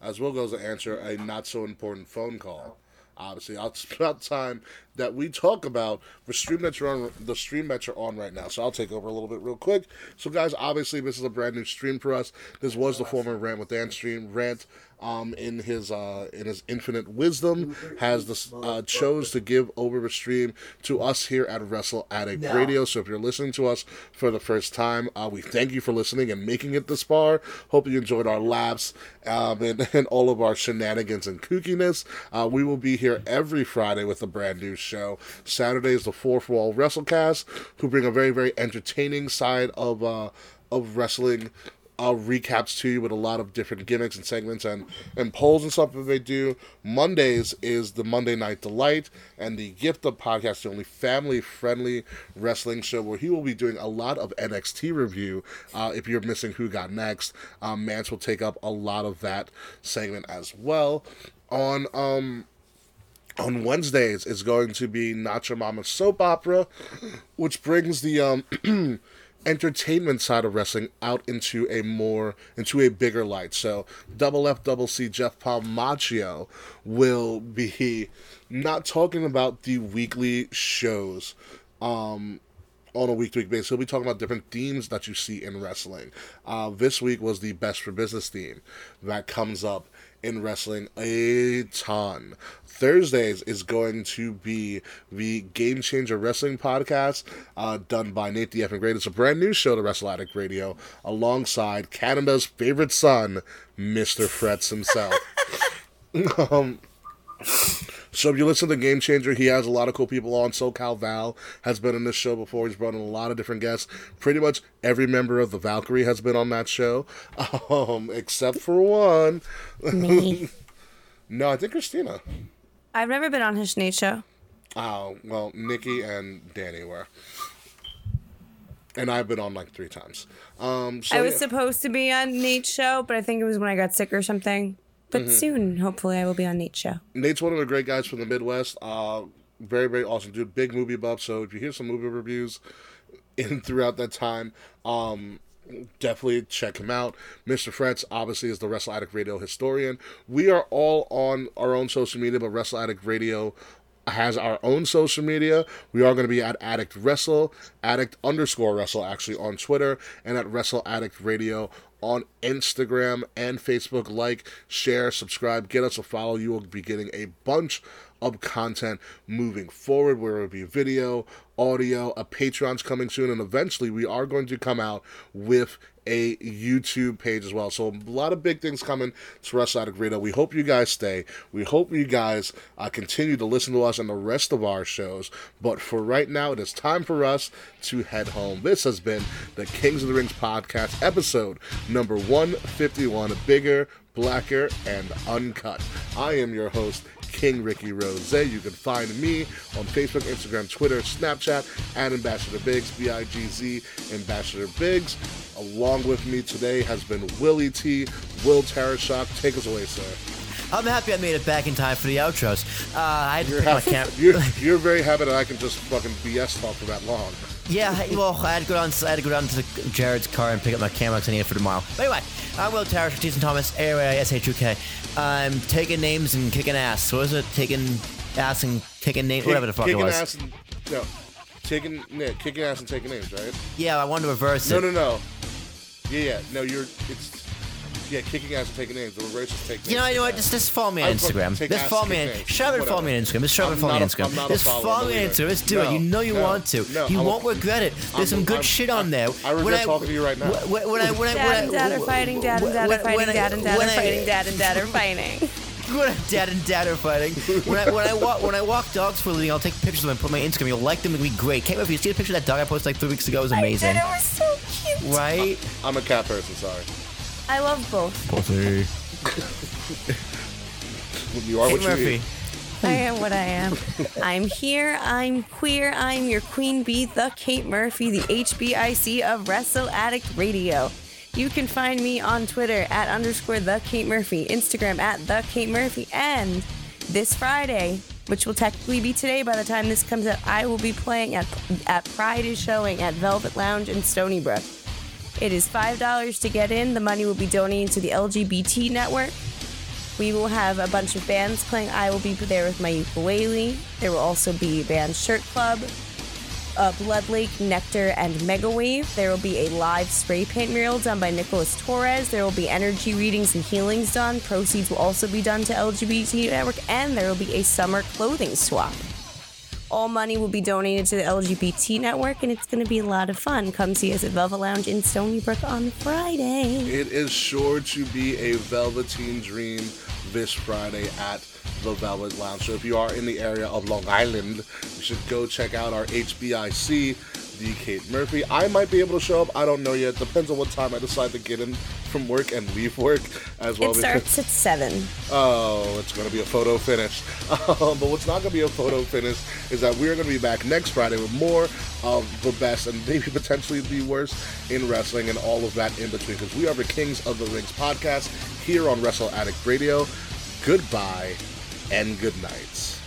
as Will goes to answer a not-so-important phone call, obviously, it's about time that we talk about the stream that you're on, the stream that you're on right now. So I'll take over a little bit real quick. So, guys, obviously, this is a brand-new stream for us. This was the former Rant with Dan stream. Rant, um, in his uh, in his infinite wisdom, has this, uh, chose to give over the stream to us here at Wrestle Addict no. Radio. So if you're listening to us for the first time, uh, we thank you for listening and making it this far. Hope you enjoyed our laps um, and, and all of our shenanigans and kookiness. Uh, we will be here every Friday with a brand new show. Saturday is the Fourth Wall Wrestlecast, who bring a very, very entertaining side of uh, of wrestling. Uh, recaps to you with a lot of different gimmicks and segments and, and polls and stuff that they do. Mondays is the Monday Night Delight and the Gift Up podcast, the only family-friendly wrestling show where he will be doing a lot of N X T review. Uh, if you're missing Who Got Next, um, Mance will take up a lot of that segment as well. On um on Wednesdays is going to be Nacho Mama's Soap Opera, which brings the... um. entertainment side of wrestling out into a more into a bigger light. So Double F, Double C, Jeff Palmaccio will be not talking about the weekly shows um, on a week-to-week basis. He'll be talking about different themes that you see in wrestling. Uh, this week was the Best for Business theme that comes up in wrestling a ton. Thursdays is going to be the Game Changer Wrestling Podcast, uh, done by Nate the Effing Great. It's a brand new show to Wrestle Addict Radio, alongside Canada's favorite son, Mister Fretz himself. um, so if you listen to Game Changer, he has a lot of cool people on. SoCal Val has been on this show before. He's brought in a lot of different guests. Pretty much every member of the Valkyrie has been on that show, um, except for one. Me. No, I think Christina. I've never been on his Nate show. Oh, well, Nikki and Danny were. And I've been on like three times. Um, so, I was yeah. supposed to be on Nate's show, but I think it was when I got sick or something. But mm-hmm. soon, hopefully, I will be on Nate's show. Nate's one of the great guys from the Midwest. Uh, very, very awesome dude. Big movie buff. So if you hear some movie reviews in throughout that time... Um, definitely check him out. Mister Fretz, obviously, is the Wrestle Addict Radio historian. We are all on our own social media, but Wrestle Addict Radio has our own social media. We are going to be at Addict Wrestle, Addict underscore Wrestle, actually, on Twitter, and at Wrestle Addict Radio on Instagram and Facebook. Like, share, subscribe, get us a follow. You will be getting a bunch of content moving forward, where it will be video, audio, a Patreon's coming soon, and eventually we are going to come out with a YouTube page as well. So a lot of big things coming to Wrestle Addict Radio. We hope you guys stay. We hope you guys uh, continue to listen to us and the rest of our shows. But for right now, it is time for us to head home. This has been the Kings of the Rings podcast, episode number one fifty-one, Bigger, Blacker, and Uncut. I am your host, King Ricky Rose. You can find me on Facebook, Instagram, Twitter, Snapchat at Ambassador Biggs, B I G Z, Ambassador Biggs. Along with me today has been Willie T, Will Taraschuk. Take us away, sir. I'm happy I made it back in time for the outros. Uh, I you're, happy, I you're, you're very happy that I can just fucking B S talk for that long. Yeah, well, I had to go down, I had to, go down to Jared's car and pick up my camera because I need it for tomorrow. But anyway, I'm Will Taraschuk, Jason Thomas, A R A S H U K. I'm taking names and kicking ass. What was it? Taking ass and kicking names? Whatever the fuck it was. Ass and, no, taking, yeah, kicking ass and taking names, right? Yeah, I wanted to reverse no, it. No, no, no. Yeah, yeah. No, you're... It's... Yeah, kicking ass and taking names. The reverse is taking names. You know, you know what? Just, just follow me on Instagram. Just follow me on... Shout out and follow me on Instagram. Just shout out and follow me on Instagram. Just follow me on Instagram. Just do it. You know you want to. You won't regret it. There's some good shit on there. I regret talking to you right now. When I... Dad and dad are fighting. Dad and dad are fighting. Dad and dad are fighting. Dad and dad are fighting. When dad and dad are fighting. When I when I walk when I walk dogs for a living, I'll take pictures of them and put them on my Instagram. You'll like them. It'll be great. Kate Murphy, you see the picture of that dog I posted like three weeks ago? It was amazing. It was so cute. Right? I'm a cat person. Sorry. I love both. Pussy. You are Kate what you Murphy. Eat. I am what I am. I'm here. I'm queer. I'm your queen bee, the Kate Murphy, the H B I C of Wrestle Addict Radio. You can find me on Twitter at underscore the Kate Murphy, Instagram at the Kate Murphy, and this Friday, which will technically be today by the time this comes out, I will be playing at at Pride is Showing at Velvet Lounge in Stony Brook. It is five dollars to get in. The money will be donated to the L G B T network. We will have a bunch of bands playing. I will be there with my ukulele. There will also be Band Shirt Club, uh, Blood Lake, Nectar, and Mega Wave. There will be a live spray paint mural done by Nicholas Torres. There will be energy readings and healings done. Proceeds will also be done to L G B T network. And there will be a summer clothing swap. All money will be donated to the L G B T network, and it's going to be a lot of fun. Come see us at Velvet Lounge in Stony Brook on Friday. It is sure to be a Velveteen dream this Friday at the Velvet Lounge. So if you are in the area of Long Island, you should go check out our H B I C, the Kate Murphy. I might be able to show up. I don't know yet. Depends on what time I decide to get in from work and leave work as well. It starts at seven. Oh, it's going to be a photo finish. Um, but what's not going to be a photo finish is that we're going to be back next Friday with more of the best and maybe potentially the worst in wrestling and all of that in between, because we are the Kings of the Rings podcast here on Wrestle Addict Radio. Goodbye and good night.